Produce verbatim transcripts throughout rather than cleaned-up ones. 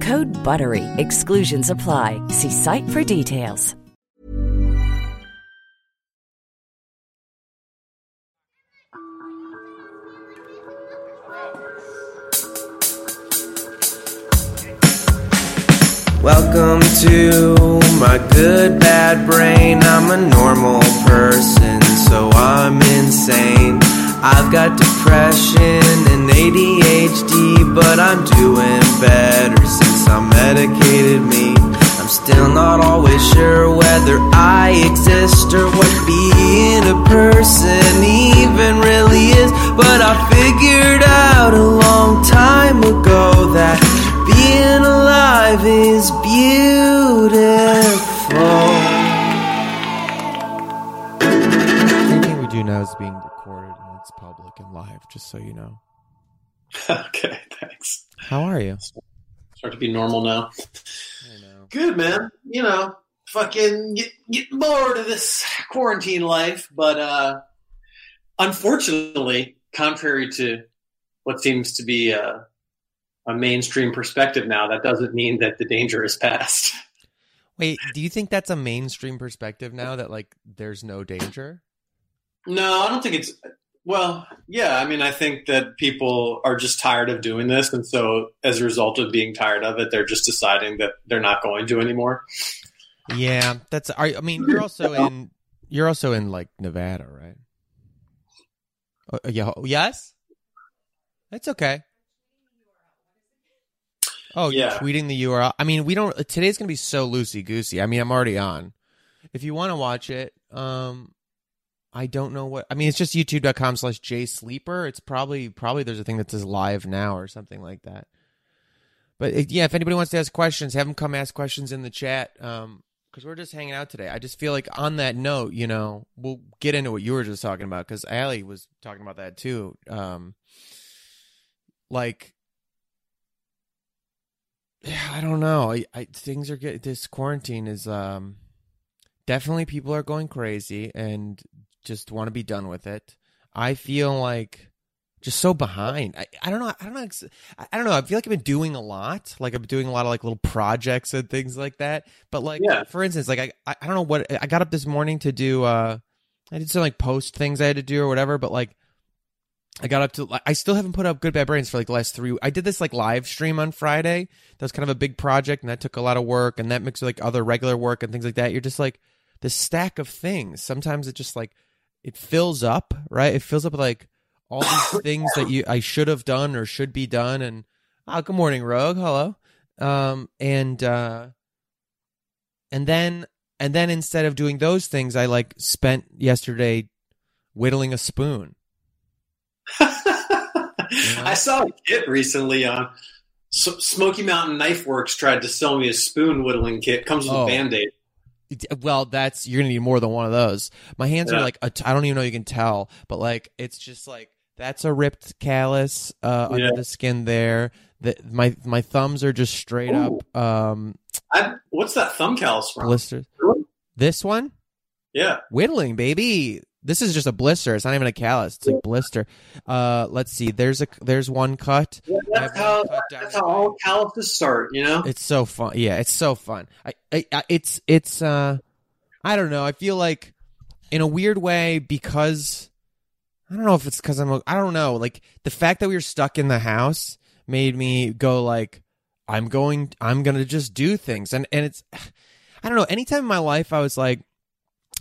Code BUTTERY. Exclusions apply. See site for details. Welcome to my good bad brain. I'm a normal person, so I'm insane. I've got depression and A D H D, but I'm doing better since I medicated me. I'm still not always sure whether I exist or what being a person even really is, but I figured out a long time ago that being alive is beautiful. Everything we do now is being recorded and it's public and live, just so you know. Okay, thanks. How are you? Start to be normal now. I know. Good, man. You know, fucking get, get bored of this quarantine life, but uh, unfortunately, contrary to what seems to be Uh, a mainstream perspective now, that doesn't mean that the danger is past. Wait, do you think that's a mainstream perspective now, that like there's no danger? No, I don't think it's, well, yeah, I mean, I think that people are just tired of doing this. And so as a result of being tired of it, they're just deciding that they're not going to anymore. Yeah, that's, I mean, you're also in, you're also in like Nevada, right? Oh, yeah. Yes. That's okay. Oh, yeah. Tweeting the U R L. I mean, we don't. Today's going to be so loosey-goosey. I mean, I'm already on. If you want to watch it, um, I don't know what. I mean, it's just youtube.com slash JSleeper. It's probably, probably there's a thing that says live now or something like that. But it, yeah, if anybody wants to ask questions, have them come ask questions in the chat, um, because we're just hanging out today. I just feel like on that note, you know, we'll get into what you were just talking about, because Allie was talking about that too. Um, like, yeah, I don't know. I, I things are getting, this quarantine is um definitely, people are going crazy and just want to be done with it. I feel like just so behind. I, I don't know. I don't know. I don't know. I feel like I've been doing a lot. Like I've been doing a lot of like little projects and things like that. But like, yeah. For instance, like I, I don't know what I got up this morning to do. Uh, I did some like post things I had to do or whatever. But like, I got up to, I still haven't put up Good Bad Brains for like the last three. I did this like live stream on Friday. That was kind of a big project and that took a lot of work, and that mixed with like other regular work and things like that. You're just like the stack of things. Sometimes it just like, it fills up, right? It fills up with like all these things that you, I should have done or should be done. And oh, good morning, Rogue. Hello. Um, and, uh, and then, and then instead of doing those things, I like spent yesterday whittling a spoon. Yeah. I saw a kit recently on S- Smoky Mountain Knife Works tried to sell me a spoon whittling kit. Comes with oh. a Band-Aid. Well, that's, you're going to need more than one of those. My hands yeah. are like, a t- I don't even know you can tell, but like, it's just like, that's a ripped callus uh, yeah. under the skin there. The, my my thumbs are just straight Ooh. up. Um, I, what's that thumb callus from? Blisters. This one? Yeah. Whittling, baby. This is just a blister. It's not even a callus. It's like blister. Uh, let's see. There's a there's one cut. Yeah, that's how, cut that's how all calluses start. You know. It's so fun. Yeah, it's so fun. I, I, I it's it's uh, I don't know. I feel like in a weird way, because I don't know if it's because I'm a, I don't know. Like the fact that we were stuck in the house made me go like, I'm going, I'm going to just do things. And, and it's, I don't know, anytime in my life I was like,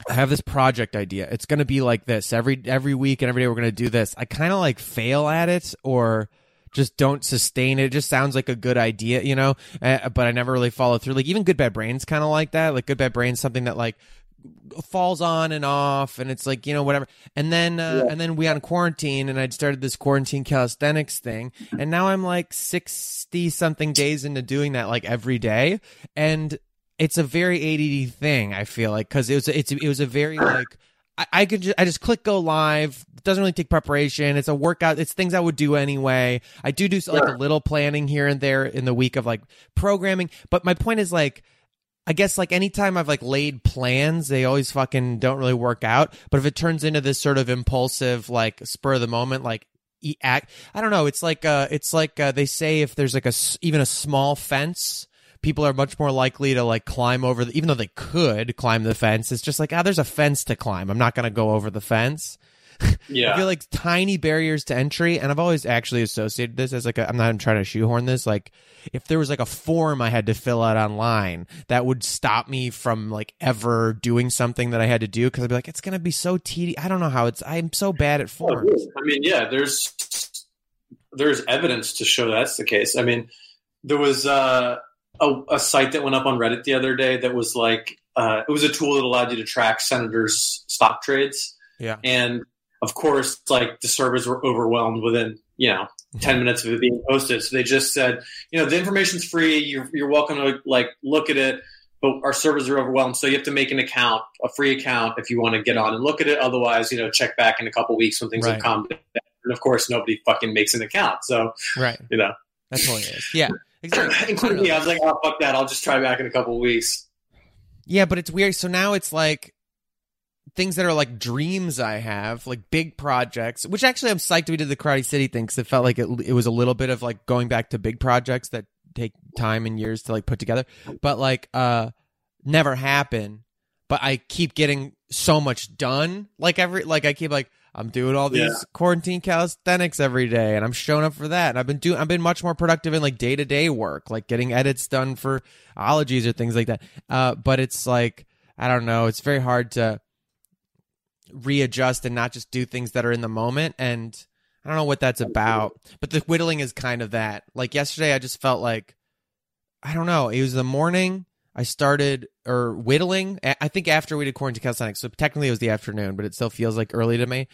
I have this project idea. It's going to be like this every, every week and every day we're going to do this. I kind of like fail at it or just don't sustain it. It just sounds like a good idea, you know, uh, but I never really follow through. Like even Good Bad Brains kind of like that, like Good Bad Brains, something that like falls on and off and it's like, you know, whatever. And then uh, yeah. and then we on quarantine and I'd started this quarantine calisthenics thing. And now I'm like sixty something days into doing that like every day. And it's a very A D D thing, I feel like, because it was it's it was a very like I, I could just I just click go live. It doesn't really take preparation. It's a workout. It's things I would do anyway. I do do like a little planning here and there in the week of like programming. But my point is like, I guess like anytime I've like laid plans, they always fucking don't really work out. But if it turns into this sort of impulsive, like spur of the moment, like act, I don't know. It's like uh, it's like uh, they say if there's like a even a small fence, people are much more likely to like climb over, the, even though they could climb the fence. It's just like, ah, oh, there's a fence to climb. I'm not gonna go over the fence. Yeah, I feel like tiny barriers to entry, and I've always actually associated this as like a, I'm not even trying to shoehorn this. Like, if there was like a form I had to fill out online, that would stop me from like ever doing something that I had to do because I'd be like, it's gonna be so tedious. I don't know how it's. I'm so bad at forms. I mean, yeah, there's there's evidence to show that's the case. I mean, there was uh, a, a site that went up on Reddit the other day that was like, uh, it was a tool that allowed you to track senators' stock trades. Yeah, and of course, like the servers were overwhelmed within, you know, ten minutes of it being posted. So they just said, you know, the information's free. You're, you're welcome to like look at it, but our servers are overwhelmed. So you have to make an account, a free account, if you want to get on and look at it. Otherwise, you know, check back in a couple weeks when things right. have calmed down. And of course, nobody fucking makes an account. So, right. you know, that's all it is. Yeah, exactly. Including me, I was like, oh fuck that, I'll just try back in a couple weeks. Yeah, but it's weird. So now it's like, things that are like dreams I have, like big projects, which actually I'm psyched we did the Karate City thing because it felt like it, it was a little bit of like going back to big projects that take time and years to like put together, but like uh, never happen. But I keep getting so much done. Like every, like I keep like, I'm doing all these yeah. quarantine calisthenics every day and I'm showing up for that. And I've been doing, I've been much more productive in like day to day work, like getting edits done for ologies or things like that. Uh, but it's like, I don't know. It's very hard to readjust and not just do things that are in the moment, and I don't know what that's about, but the whittling is kind of that. Like yesterday I just felt like, I don't know, it was the morning I started or whittling, I think after we did quarantine calisthenics, so technically it was the afternoon, but it still feels like early to me.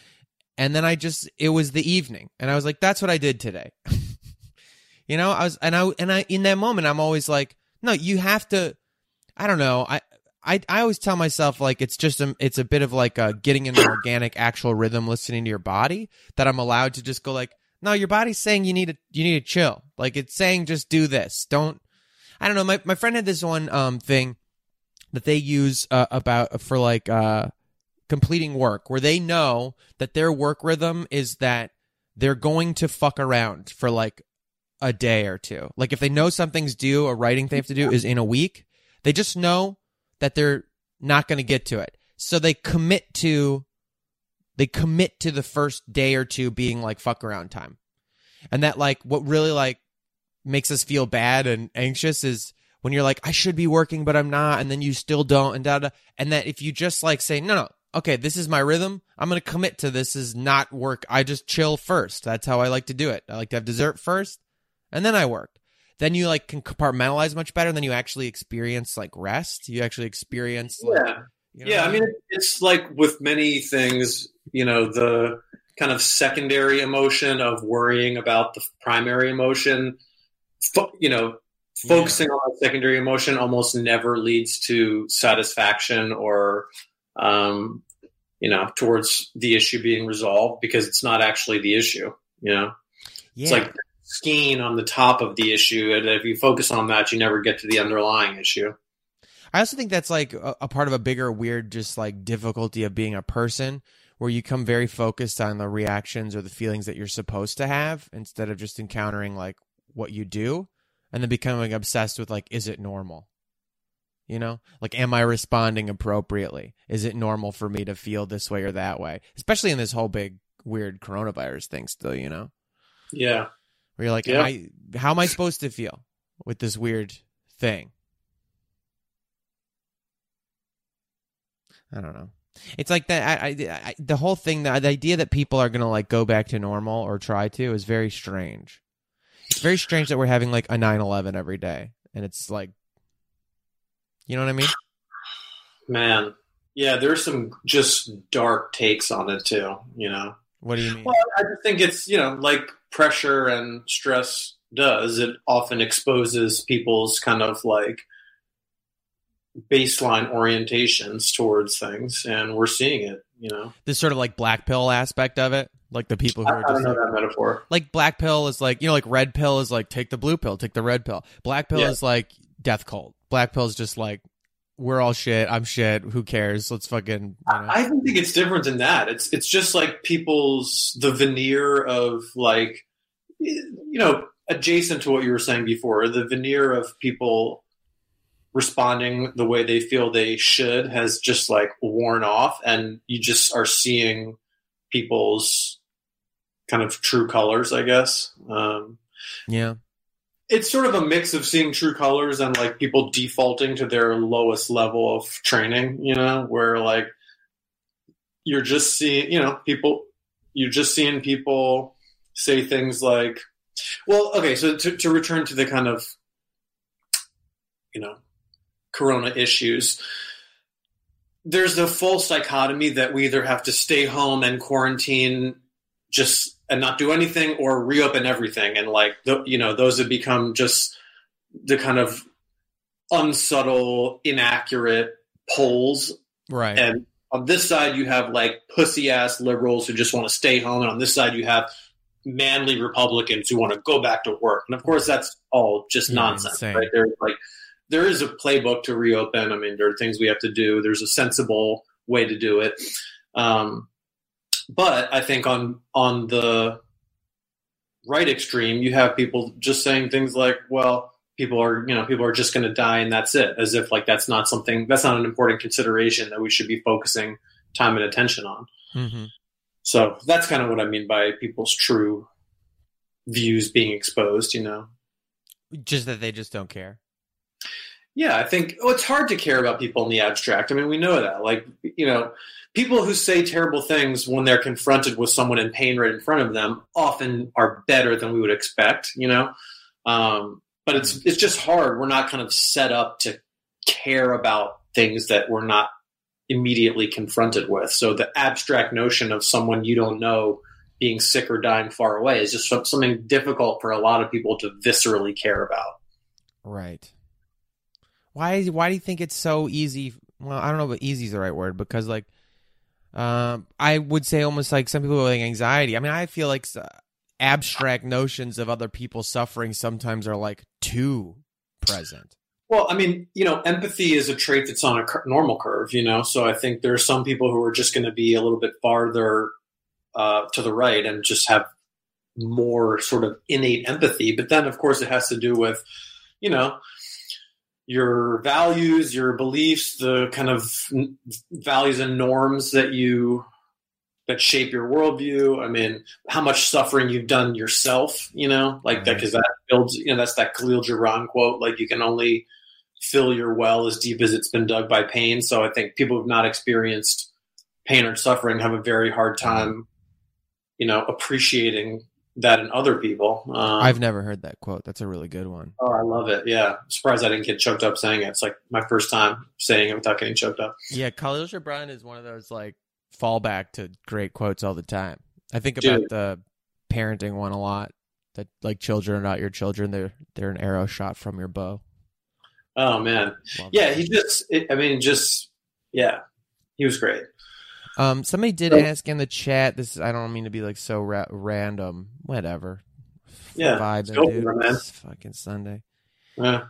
And then I just, it was the evening and I was like, that's what I did today. You know, I was, and I and I in that moment I'm always like, no, you have to, I don't know, I I I always tell myself like it's just a, it's a bit of like a getting in an organic actual rhythm, listening to your body, that I'm allowed to just go like, no, your body's saying you need to you need to chill, like it's saying just do this, don't, I don't know. My my friend had this one um thing that they use uh, about for like uh completing work, where they know that their work rhythm is that they're going to fuck around for like a day or two. Like if they know something's due, a writing they have to do is in a week, they just know that they're not going to get to it. So they commit to they commit to the first day or two being like fuck around time. And that like what really like makes us feel bad and anxious is when you're like, I should be working but I'm not, and then you still don't, and da da. And that if you just like say, no no, okay, this is my rhythm, I'm going to commit to this is not work. I just chill first. That's how I like to do it. I like to have dessert first and then I work. Then you like can compartmentalize much better, and then you actually experience like rest. You actually experience like, yeah, you know, yeah. I mean, it's like with many things, you know, the kind of secondary emotion of worrying about the primary emotion, fo- you know, focusing yeah. on the secondary emotion almost never leads to satisfaction or, um, you know, towards the issue being resolved, because it's not actually the issue. You know, yeah. It's like skiing on the top of the issue, and if you focus on that you never get to the underlying issue. I also think that's like a, a part of a bigger weird just like difficulty of being a person, where you come very focused on the reactions or the feelings that you're supposed to have instead of just encountering like what you do, and then becoming obsessed with like, is it normal? You know, like, am I responding appropriately? Is it normal for me to feel this way or that way, especially in this whole big weird coronavirus thing still, you know? Yeah. Where you're like, yep. am I, how am I supposed to feel? with this weird thing. I don't know. It's like that. I, I, I, the whole thing, the, the idea that people are going to like go back to normal or try to is very strange. It's very strange that we're having like a nine eleven every day. And it's like, you know what I mean? Man. Yeah, there's some just dark takes on it too, you know? What do you mean? Well, I just think it's, you know, like pressure and stress does. It often exposes people's kind of like baseline orientations towards things, and we're seeing it, you know? This sort of like black pill aspect of it? Like the people who I, are just I don't know like, that metaphor. Like black pill is like, you know, like red pill is like take the blue pill, take the red pill. Black pill yeah. is like death cult. Black pill is just like we're all shit. I'm shit. Who cares? Let's fucking. You know. I, I think it's different than that. It's it's just like people's the veneer of like, you know, adjacent to what you were saying before. The veneer of people responding the way they feel they should has just like worn off, and you just are seeing people's kind of true colors, I guess. Um, yeah. It's sort of a mix of seeing true colors and like people defaulting to their lowest level of training, you know, where like you're just seeing, you know, people, you're just seeing people say things like, well, okay. So to, to return to the kind of, you know, Corona issues, there's a false dichotomy that we either have to stay home and quarantine just and not do anything, or reopen everything. And like, the, you know, those have become just the kind of unsubtle, inaccurate polls. Right. And on this side, you have like pussy ass liberals who just want to stay home. And on this side, you have manly Republicans who want to go back to work. And of course that's all just nonsense, yeah, right? There's like, there is a playbook to reopen. I mean, there are things we have to do. There's a sensible way to do it. Um, But I think on on the right extreme, you have people just saying things like, "Well, people are you know people are just going to die and that's it," as if like that's not something that's not an important consideration that we should be focusing time and attention on. Mm-hmm. So that's kind of what I mean by people's true views being exposed. You know, just that they just don't care. Yeah, I think oh, it's hard to care about people in the abstract. I mean, we know that. Like, you know, people who say terrible things when they're confronted with someone in pain right in front of them often are better than we would expect, you know? Um, but it's it's just hard. We're not kind of set up to care about things that we're not immediately confronted with. So the abstract notion of someone you don't know being sick or dying far away is just something difficult for a lot of people to viscerally care about. Right. Why Why do you think it's so easy? Well, I don't know if easy is the right word, because like um, I would say almost like some people with like anxiety. I mean, I feel like abstract notions of other people suffering sometimes are like too present. Well, I mean, you know, empathy is a trait that's on a normal curve, you know, so I think there are some people who are just going to be a little bit farther uh, to the right and just have more sort of innate empathy. But then, of course, it has to do with, you know, your values, your beliefs, the kind of n- values and norms that you that shape your worldview. I mean, how much suffering you've done yourself, you know, like that, because that builds, you know, that's that Khalil Gibran quote, like you can only fill your well as deep as it's been dug by pain. So I think people who've not experienced pain or suffering have a very hard time, you know, appreciating that in other people. Um, I've never heard that quote. That's a really good one. Oh, I love it. Yeah. I'm surprised I didn't get choked up saying it. It's like my first time saying it without getting choked up. Yeah. Khalil Gibran is one of those like fallback to great quotes all the time. I think about Dude. the parenting one a lot, that like children are not your children. They're, they're an arrow shot from your bow. Oh man. Love yeah. That. He just, I mean, just, yeah, he was great. Um, somebody did ask in the chat. This is, I don't mean to be like so ra- random. Whatever. Yeah. Vibing, dude. Over, man. It's fucking Sunday. Yeah.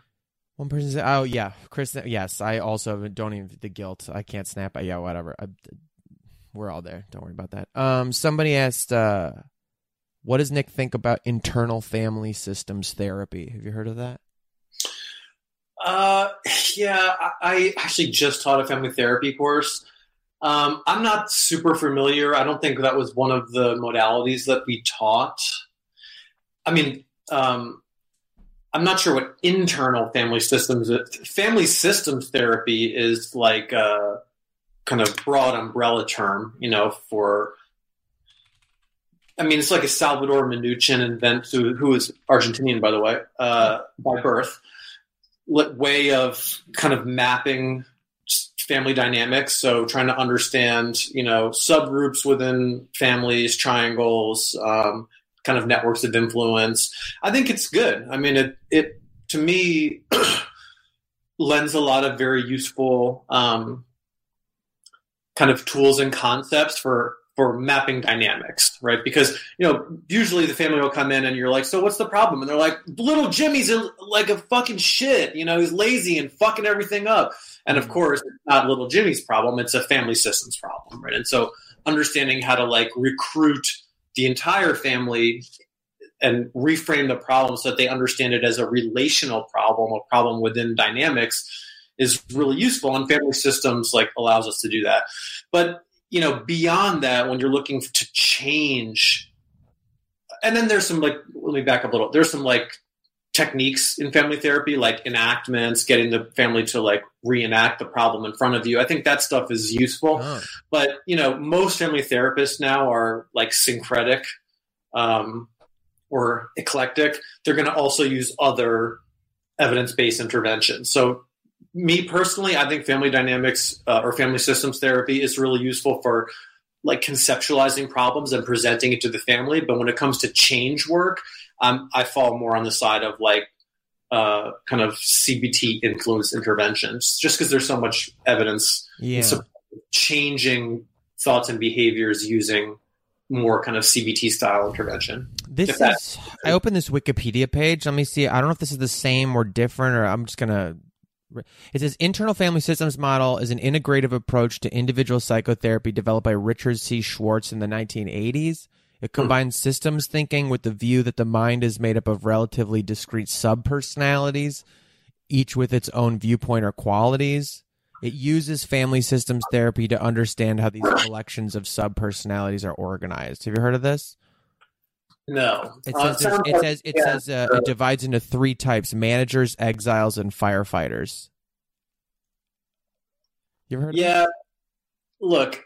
One person said, "Oh yeah, Chris." Yes, I also don't even the guilt. I can't snap. Yeah, whatever. I, we're all there. Don't worry about that. Um, somebody asked, uh, "What does Nick think about internal family systems therapy? Have you heard of that?" Uh, yeah. I, I actually just taught a family therapy course. Um, I'm not super familiar. I don't think that was one of the modalities that we taught. I mean, um, I'm not sure what internal family systems – family systems therapy is like a kind of broad umbrella term, you know, for – I mean, it's like a Salvador Minuchin invent, who, who is Argentinian, by the way, uh, by birth, way of kind of mapping family dynamics. So trying to understand, you know, subgroups within families, triangles, um, kind of networks of influence. I think it's good. I mean, it, it to me, lends a lot of very useful um, kind of tools and concepts for, for mapping dynamics, right? Because, you know, usually the family will come in and you're like, so what's the problem? And they're like, little Jimmy's a, like a fucking shit, you know, he's lazy and fucking everything up. And of course, it's not little Jimmy's problem. It's a family systems problem, right? And so understanding how to like recruit the entire family and reframe the problem so that they understand it as a relational problem, a problem within dynamics, is really useful. And family systems like allows us to do that. But, you know, beyond that, when you're looking to change, and then there's some like, let me back up a little. There's some like techniques in family therapy, like enactments, getting the family to like reenact the problem in front of you. I think that stuff is useful, oh. But you know, most family therapists now are like syncretic, um, or eclectic. They're going to also use other evidence-based interventions. So me personally, I think family dynamics uh, or family systems therapy is really useful for like conceptualizing problems and presenting it to the family. But when it comes to change work, Um, I fall more on the side of like uh, kind of C B T influenced interventions, just because there's so much evidence yeah. changing thoughts and behaviors using more kind of C B T style intervention. This is, I opened this Wikipedia page. Let me see. I don't know if this is the same or different, or I'm just going to. It says internal family systems model is an integrative approach to individual psychotherapy developed by Richard C. Schwartz in the nineteen eighties. It combines hmm. systems thinking with the view that the mind is made up of relatively discrete subpersonalities, each with its own viewpoint or qualities. It uses family systems therapy to understand how these collections of subpersonalities are organized. Have you heard of this? No. It says uh, it says it, yeah. says, uh, it divides into three types: managers, exiles, and firefighters. You ever heard yeah. of that? Yeah. Look.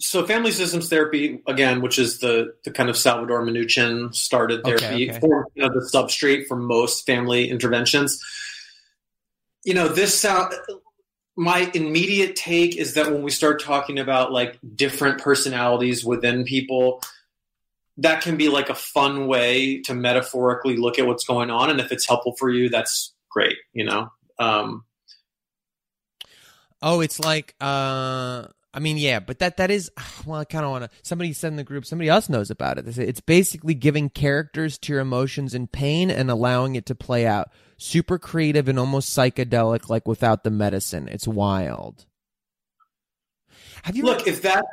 So family systems therapy, again, which is the, the kind of Salvador Minuchin started therapy, okay, okay. for you know, the substrate for most family interventions. You know, this sound, my immediate take is that when we start talking about like different personalities within people, that can be like a fun way to metaphorically look at what's going on. And if it's helpful for you, that's great. You know? Um, oh, it's like, uh, I mean, yeah, but that that is, well, I kind of want to, somebody said in the group, somebody else knows about it. They say it's basically giving characters to your emotions and pain and allowing it to play out. Super creative and almost psychedelic, like without the medicine. It's wild. Have you Look, ever- if that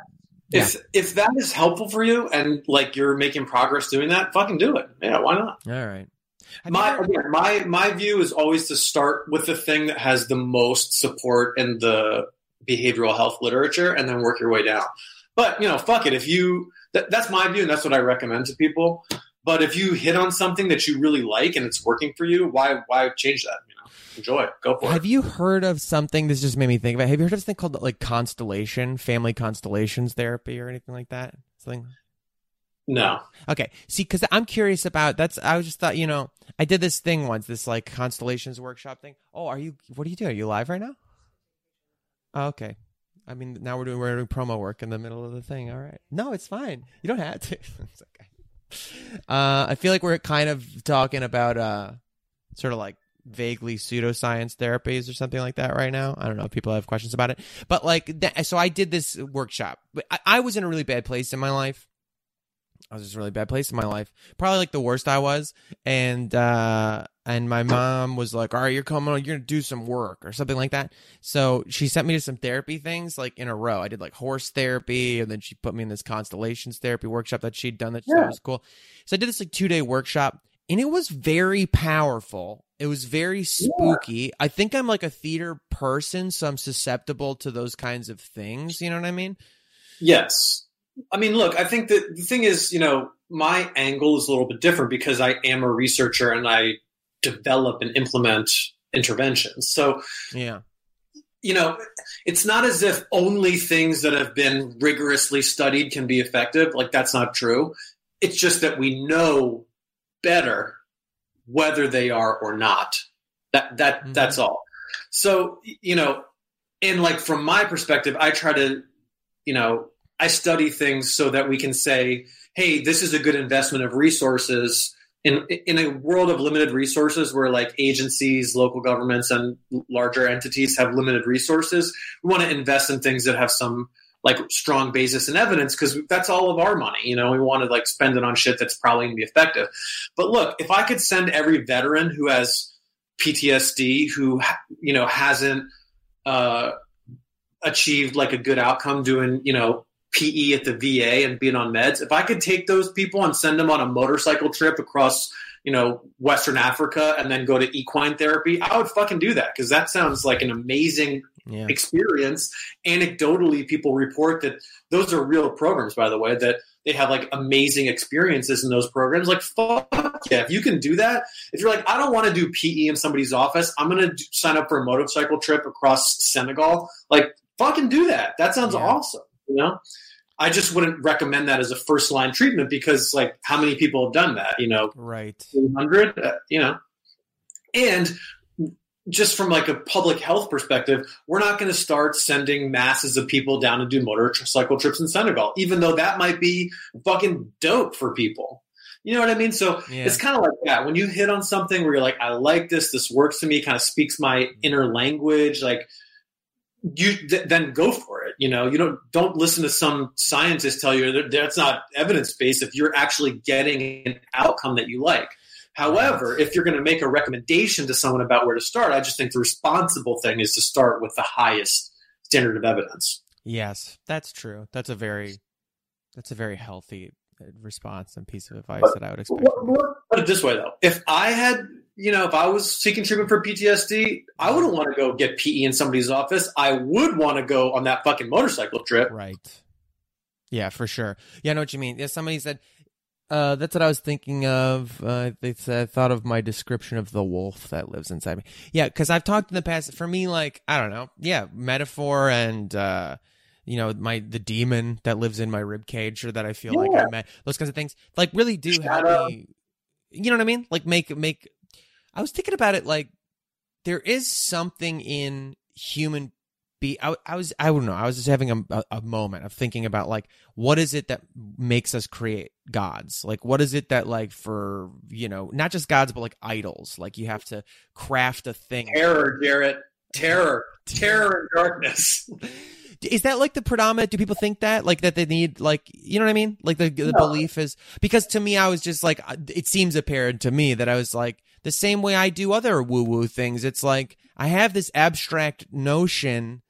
yeah. if if that is helpful for you and like you're making progress doing that, fucking do it. Yeah, why not? All right. Have my ever- again, my my view is always to start with the thing that has the most support and the behavioral health literature and then work your way down. But, you know, fuck it. If you, th- that's my view and that's what I recommend to people. But if you hit on something that you really like and it's working for you, why, why change that? You know, enjoy it. Go for it. Have you heard of something, this just made me think about, have you heard of something called like constellation, family constellations therapy or anything like that? Something? No. Okay. See, because I'm curious about that's. I was just thought, you know, I did this thing once, this like constellations workshop thing. Oh, are you, what are you doing? Are you live right now? Oh, okay. I mean, now we're doing we're doing promo work in the middle of the thing. All right. No, it's fine. You don't have to. It's okay. Uh, I feel like we're kind of talking about uh, sort of like vaguely pseudoscience therapies or something like that right now. I don't know if people have questions about it. But like, that, so I did this workshop. I, I was in a really bad place in my life. I was just in a really bad place in my life. Probably like the worst I was. And, uh, and my mom was like, all right, you're coming on, you're going to do some work or something like that. So she sent me to some therapy things like in a row. I did like horse therapy. And then she put me in this constellations therapy workshop that she'd done that she yeah. thought was cool. So I did this like two day workshop and it was very powerful. It was very spooky. Yeah. I think I'm like a theater person. So I'm susceptible to those kinds of things. You know what I mean? Yes. I mean, look, I think that the thing is, you know, my angle is a little bit different because I am a researcher and I develop and implement interventions. So, yeah, you know, it's not as if only things that have been rigorously studied can be effective. Like, that's not true. It's just that we know better whether they are or not. That that mm-hmm. that's all. So, you know, and like from my perspective, I try to, you know, I study things so that we can say, hey, this is a good investment of resources in in a world of limited resources where like agencies, local governments, and larger entities have limited resources. We want to invest in things that have some like strong basis in evidence because that's all of our money. You know, we want to like spend it on shit that's probably going to be effective. But look, if I could send every veteran who has P T S D, who, you know, hasn't uh, achieved like a good outcome doing, you know, P E at the V A and being on meds, if I could take those people and send them on a motorcycle trip across, you know, Western Africa and then go to equine therapy, I would fucking do that because that sounds like an amazing yeah. experience. Anecdotally, people report that those are real programs, by the way, that they have like amazing experiences in those programs. Like, fuck yeah, if you can do that, if you're like, I don't want to do P E in somebody's office, I'm going to sign up for a motorcycle trip across Senegal. Like, fucking do that. That sounds yeah. awesome. You know, I just wouldn't recommend that as a first line treatment because, like, how many people have done that? You know, right? two hundred, uh, you know, and just from like a public health perspective, we're not going to start sending masses of people down to do motorcycle trips in Senegal, even though that might be fucking dope for people. You know what I mean? So yeah. it's kind of like that when you hit on something where you're like, I like this, this works to me, kind of speaks my inner language, like. You th- then go for it. You know, you don't don't listen to some scientist tell you that that's not evidence based. If you're actually getting an outcome that you like, however, if you're going to make a recommendation to someone about where to start, I just think the responsible thing is to start with the highest standard of evidence. Yes, that's true. That's a very that's a very healthy response and piece of advice but, that I would expect. Put it this way, though, if I had. You know, if I was seeking treatment for P T S D, I wouldn't want to go get P E in somebody's office. I would want to go on that fucking motorcycle trip. Right. Yeah, for sure. Yeah, I know what you mean. Yeah, somebody said, uh, that's what I was thinking of. Uh, they said, I thought of my description of the wolf that lives inside me. Yeah, because I've talked in the past, for me, like, I don't know. Yeah, metaphor and... Uh, you know, my the demon that lives in my rib cage or that I feel yeah. like I met. Those kinds of things, like, really do Shadow. help me. You know what I mean? Like, make make... I was thinking about it, like, there is something in human be. I, I was, I don't know. I was just having a, a moment of thinking about, like, what is it that makes us create gods? Like, what is it that, like, for, you know, not just gods, but like idols. Like, you have to craft a thing. Terror, Garrett. Terror. Terror and darkness. Is that like the predominant? Do people think that, like, that they need, like, you know what I mean? Like, the, the no. belief is, because to me, I was just like, it seems apparent to me that I was like, the same way I do other woo-woo things. It's like, I have this abstract notion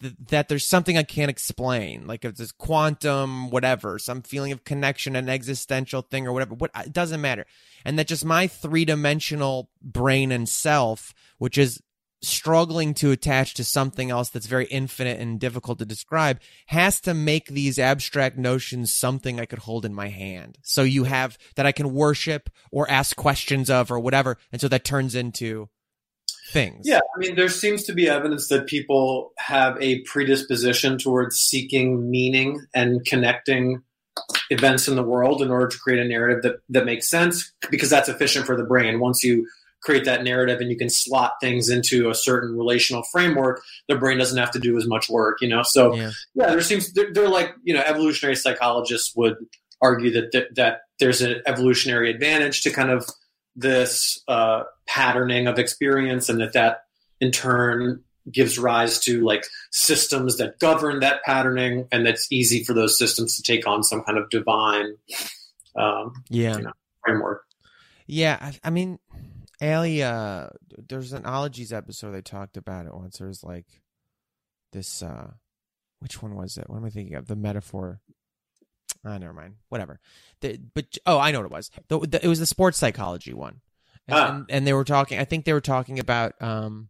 th- that there's something I can't explain. Like, if it's quantum, whatever, some feeling of connection, an existential thing or whatever, what, it doesn't matter. And that just my three-dimensional brain and self, which is struggling to attach to something else that's very infinite and difficult to describe, has to make these abstract notions something I could hold in my hand. So you have that I can worship or ask questions of or whatever. And so that turns into things. Yeah. I mean, there seems to be evidence that people have a predisposition towards seeking meaning and connecting events in the world in order to create a narrative that, that makes sense, because that's efficient for the brain. Once you create that narrative and you can slot things into a certain relational framework, the brain doesn't have to do as much work, you know? So yeah, yeah there seems, they're, they're like, you know, evolutionary psychologists would argue that, th- that there's an evolutionary advantage to kind of this uh, patterning of experience, and that that in turn gives rise to like systems that govern that patterning. And that's easy for those systems to take on some kind of divine um, yeah. you know, framework. Yeah. I, I mean, Ali, uh, there's an ologies episode they talked about it once. There's like this, uh, which one was it? What am I thinking of? The metaphor. Ah, never mind. Whatever. The, but oh, I know what it was. The, the, it was the sports psychology one, and, ah. and, and they were talking. I think they were talking about um,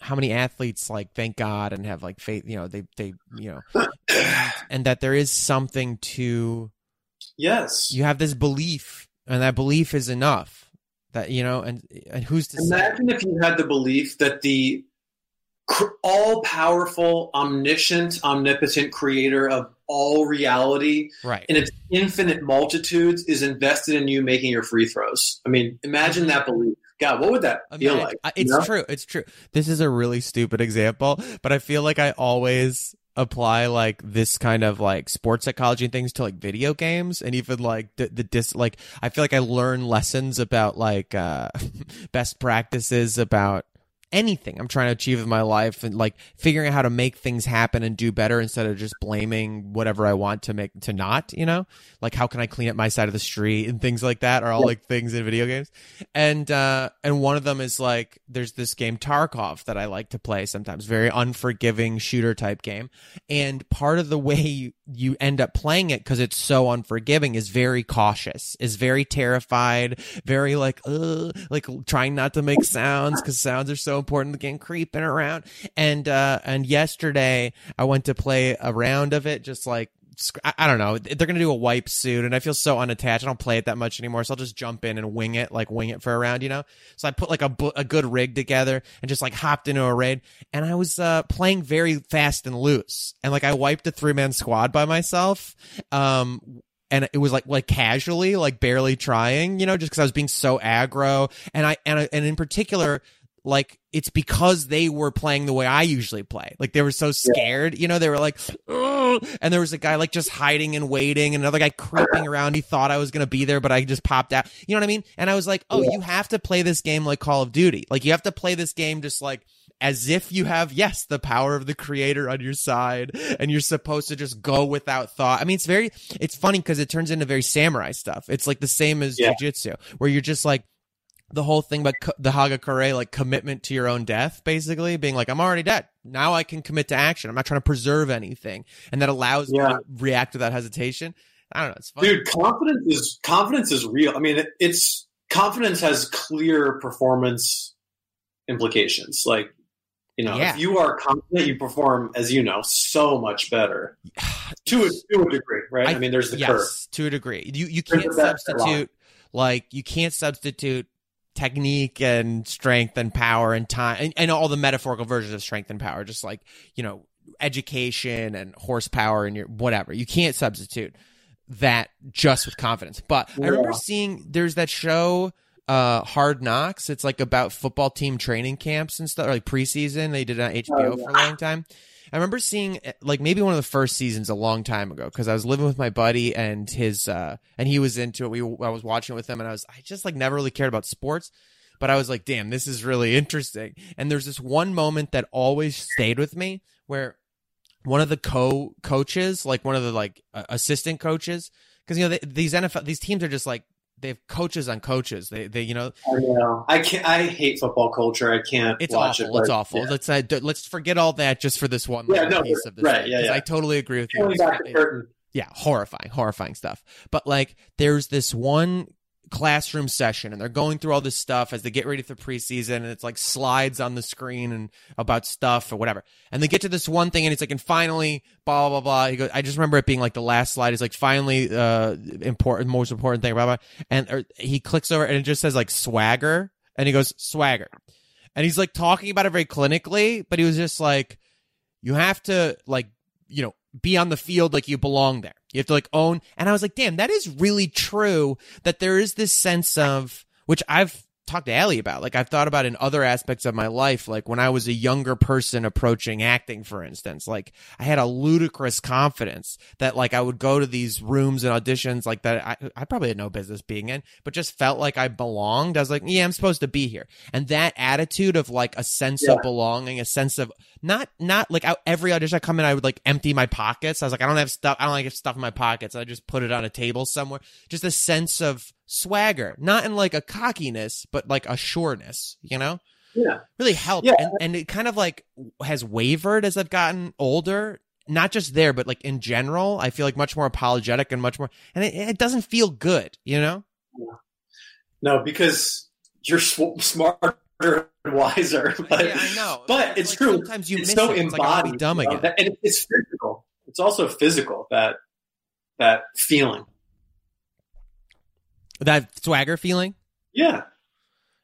how many athletes like thank God and have like faith, you know, they, they, you know, and that there is something to, yes, you have this belief and that belief is enough that, you know, and, and who's to imagine say? If you had the belief that the all powerful, omniscient, omnipotent creator of all reality right. and its infinite multitudes is invested in you making your free throws. I mean, imagine that belief. God, what would that feel I mean, like? It's you know? true. It's true. This is a really stupid example, but I feel like I always apply like this kind of like sports psychology and things to like video games and even like the, the dis like I feel like I learn lessons about like uh, best practices about anything I'm trying to achieve in my life and like figuring out how to make things happen and do better instead of just blaming whatever I want to make to not, you know, like how can I clean up my side of the street and things like that are all yeah. like things in video games. And, uh, and one of them is like, there's this game Tarkov that I like to play sometimes, very unforgiving shooter type game. And part of the way you, you end up playing it because it's so unforgiving is very cautious, is very terrified, very like, uh, like trying not to make sounds because sounds are so important to get creeping around. And uh, and yesterday I went to play a round of it, just like I don't know. They're going to do a wipe suit, and I feel so unattached. I don't play it that much anymore, so I'll just jump in and wing it, like wing it for a round, you know? So I put like a, bu- a good rig together and just like hopped into a raid, and I was uh, playing very fast and loose. And like I wiped a three-man squad by myself, um, and it was like like casually, like barely trying, you know, just because I was being so aggro. And I and I, and in particular... like it's because they were playing the way I usually play. Like they were so scared, you know, they were like, ugh! And there was a guy like just hiding and waiting and another guy creeping around. He thought I was going to be there, but I just popped out. You know what I mean? And I was like, oh, yeah. You have to play this game like Call of Duty. Like you have to play this game just like as if you have, yes, the power of the creator on your side and you're supposed to just go without thought. I mean, it's very, it's funny because it turns into very samurai stuff. It's like the same as yeah. jiu-jitsu where you're just like, the whole thing about the Hagakure, like commitment to your own death, basically being like, I'm already dead. Now I can commit to action. I'm not trying to preserve anything. And that allows yeah. me to react without hesitation. I don't know. It's funny. Dude, confidence is confidence is real. I mean, it's confidence has clear performance implications. Like, you know, yeah. if you are confident, you perform, as you know, so much better to a, to a degree, right? I, I mean, there's the yes, curve. To a degree. You, you can't substitute like you can't substitute. technique and strength and power and time and, and all the metaphorical versions of strength and power, just like, you know, education and horsepower and your whatever. You can't substitute that just with confidence. But yeah. I remember seeing there's that show uh Hard Knocks. It's like about football team training camps and stuff, or like preseason. They did it on H B O oh, yeah. for a long time. I remember seeing like maybe one of the first seasons a long time ago because I was living with my buddy and his uh, and he was into it. We I was watching it with him and I was I just like never really cared about sports, but I was like, damn, this is really interesting. And there's this one moment that always stayed with me where one of the co coaches, like one of the like uh, assistant coaches, because you know they, these N F L these teams are just like. They have coaches on coaches. They, they, you know. I know. I can't. I hate football culture. I can't. It's watch awful. It, it's awful. Yeah. Let's uh, let's forget all that just for this one yeah, no, piece of this. Right. Thing, yeah, yeah. I totally agree with you. It, yeah. Horrifying. Horrifying stuff. But like, there's this one classroom session, and they're going through all this stuff as they get ready for preseason, and it's like slides on the screen and about stuff or whatever. And they get to this one thing, and it's like, and finally, blah blah blah. He goes, I just remember it being like the last slide is like finally, uh, important, most important thing, blah blah. And or, he clicks over, and it just says like swagger, and he goes swagger, and he's like talking about it very clinically, but he was just like, you have to like, you know, be on the field like you belong there. You have to like own. And I was like, damn, that is really true that there is this sense of, which I've talked to Allie about, like I've thought about in other aspects of my life. Like when I was a younger person approaching acting, for instance, like I had a ludicrous confidence that like I would go to these rooms and auditions like that. I, I probably had no business being in, but just felt like I belonged. I was like, yeah, I'm supposed to be here. And that attitude of like a sense yeah. of belonging, a sense of not, not like I, every audition I come in, I would like empty my pockets. I was like, I don't have stuff. I don't like stuff in my pockets. I just put it on a table somewhere. Just a sense of swagger, not in like a cockiness, but like a sureness, you know, yeah, really helped. Yeah. And, and it kind of like has wavered as I've gotten older, not just there, but like in general, I feel like much more apologetic and much more, and it, it doesn't feel good, you know? Yeah. No, because you're sw- smarter, and wiser. But yeah, I know. But like, it's like true. Sometimes you it's miss so it. It's embodied, like, dumb again. You know? And it's physical. It's also physical, that that feeling. That swagger feeling? Yeah.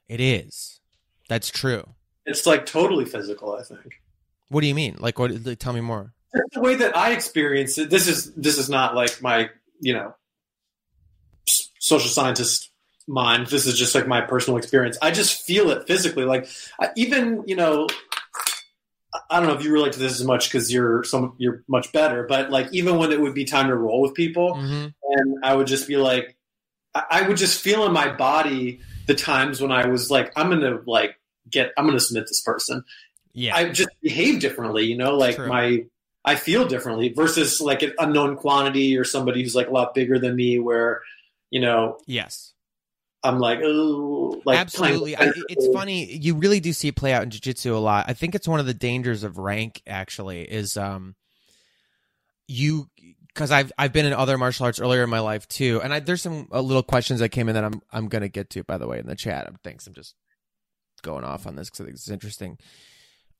It is. That's true. It's like totally physical, I think. What do you mean? Like, what? Like, tell me more. That's the way that I experience it. This is this is not like my, you know, social scientist mind. This is just like my personal experience. I just feel it physically. Like, I, even, you know, I don't know if you relate to this as much because you're some you're much better. But like, even when it would be time to roll with people, mm-hmm. and I would just be like, I, I would just feel in my body the times when I was like, I'm gonna like get, I'm gonna submit this person. Yeah, I just behave differently, you know, like True. my, I feel differently versus like an unknown quantity or somebody who's like a lot bigger than me where, you know, yes, I'm like, oh, like absolutely. I, it's funny. You really do see it play out in jiu-jitsu a lot. I think it's one of the dangers of rank actually is, um, you, cause I've, I've been in other martial arts earlier in my life too. And I, there's some uh, little questions that came in that I'm, I'm going to get to, by the way, in the chat. I'm, thanks. I'm just going off on this cause I think it's interesting.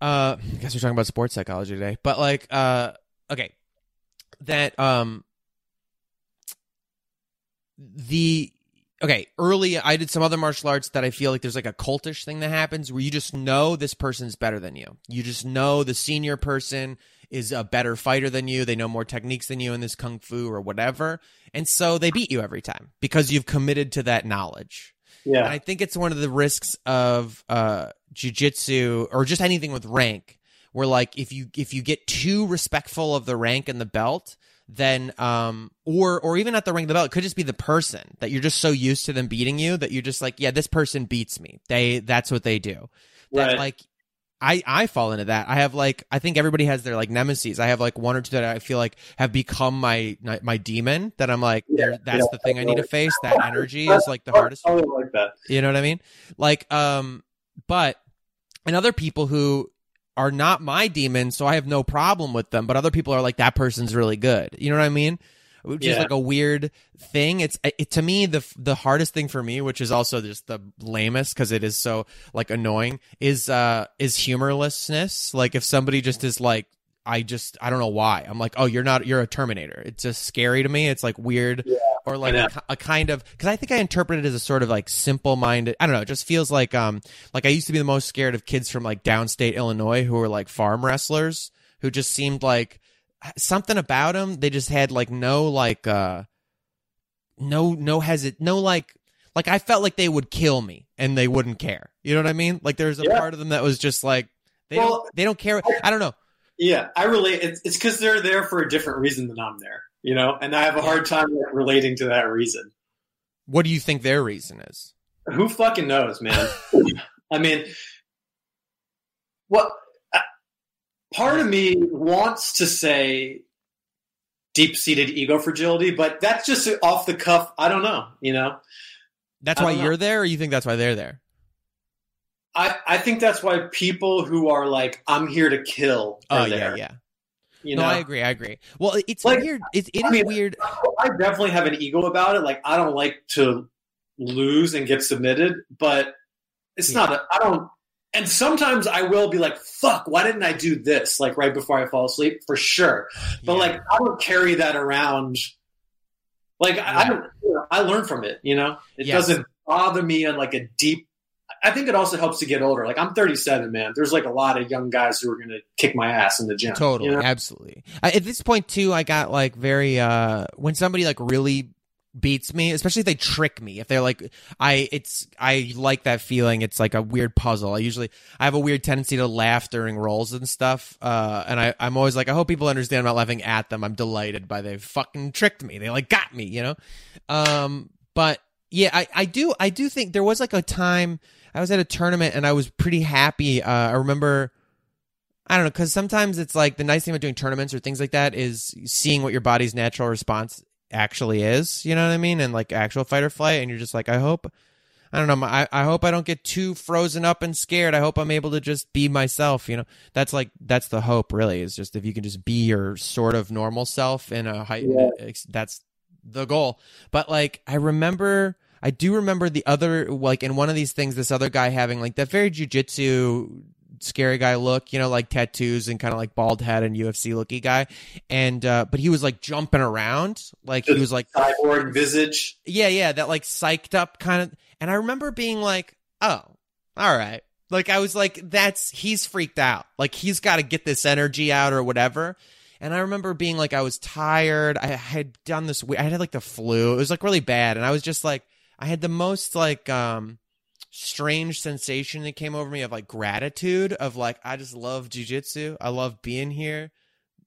Uh, I guess we're talking about sports psychology today, but like, uh, okay, that, um, the, okay, early, I did some other martial arts that I feel like there's like a cultish thing that happens where you just know this person's better than you. You just know the senior person is a better fighter than you. They know more techniques than you in this kung fu or whatever. And so they beat you every time because you've committed to that knowledge. Yeah. And I think it's one of the risks of, uh, jiu-jitsu or just anything with rank where like if you if you get too respectful of the rank and the belt, then um or or even at the rank and the belt, it could just be the person that you're just so used to them beating you that you're just like, yeah, this person beats me, they that's what they do, right. That like I I fall into that. I have like I think everybody has their like nemesis. I have like one or two that I feel like have become my my demon that I'm like yeah, that's yeah, the thing I need to face. That energy is like the hardest. I like that. You know what I mean? Like um But, and other people who are not my demons, so I have no problem with them, but other people are like, that person's really good. You know what I mean? Which yeah. is like a weird thing. It's it, to me, the the hardest thing for me, which is also just the lamest because it is so like annoying, is uh is humorlessness. Like if somebody just is like, I just, I don't know why. I'm like, oh, you're not, you're a Terminator. It's just scary to me. It's like weird yeah, or like a, a kind of, cause I think I interpret it as a sort of like simple minded, I don't know. It just feels like, um, like I used to be the most scared of kids from like downstate Illinois who were like farm wrestlers who just seemed like something about them. They just had like no, like, uh, no, no hesitant, no, like, like I felt like they would kill me and they wouldn't care. You know what I mean? Like there's a yeah. part of them that was just like, they well, don't, they don't care. I don't know. Yeah, I relate. It's because they're there for a different reason than I'm there, you know? And I have a hard time relating to that reason. What do you think their reason is? Who fucking knows, man? I mean, what uh, part of me wants to say deep-seated ego fragility, but that's just off the cuff. I don't know, you know? That's why you're there, or you think that's why they're there? I, I think that's why people who are like, I'm here to kill. Are oh, there. yeah, yeah. You no, know? I agree. I agree. Well, it's like, weird. It, it I is mean, weird. I definitely have an ego about it. Like, I don't like to lose and get submitted, but it's yeah. not, a, I don't. And sometimes I will be like, fuck, why didn't I do this? Like right before I fall asleep for sure. But yeah. like, I don't carry that around. Like yeah. I, I don't, you know, I learn from it, you know, it yes. doesn't bother me on like a deep, I think it also helps to get older. Like I'm thirty-seven, man. There's like a lot of young guys who are going to kick my ass in the gym. Totally. You know? Absolutely. I, at this point too, I got like very, uh, when somebody like really beats me, especially if they trick me, if they're like, I, it's, I like that feeling. It's like a weird puzzle. I usually, I have a weird tendency to laugh during rolls and stuff. Uh, and I, I'm always like, I hope people understand I'm not laughing at them. I'm delighted by they fucking tricked me. They like got me, you know? Um, but yeah, I, I do, I do think there was like a time I was at a tournament and I was pretty happy. Uh, I remember, I don't know, because sometimes it's like the nice thing about doing tournaments or things like that is seeing what your body's natural response actually is. You know what I mean? And like actual fight or flight. And you're just like, I hope, I don't know, I, I hope I don't get too frozen up and scared. I hope I'm able to just be myself. You know, that's like, that's the hope really is just if you can just be your sort of normal self in a heightened, yeah. that's the goal. But like, I remember I do remember the other, like in one of these things, this other guy having like that very jujitsu scary guy look, you know, like tattoos and kind of like bald head and U F C looky guy. And, uh, but he was like jumping around. Like he was like cyborg visage. Yeah. Yeah. That like psyched up kind of. And I remember being like, oh, all right. Like I was like, that's, he's freaked out. Like he's got to get this energy out or whatever. And I remember being like, I was tired. I had done this. I had like the flu. It was like really bad. And I was just like, I had the most like, um, strange sensation that came over me of like gratitude of like, I just love jujitsu. I love being here.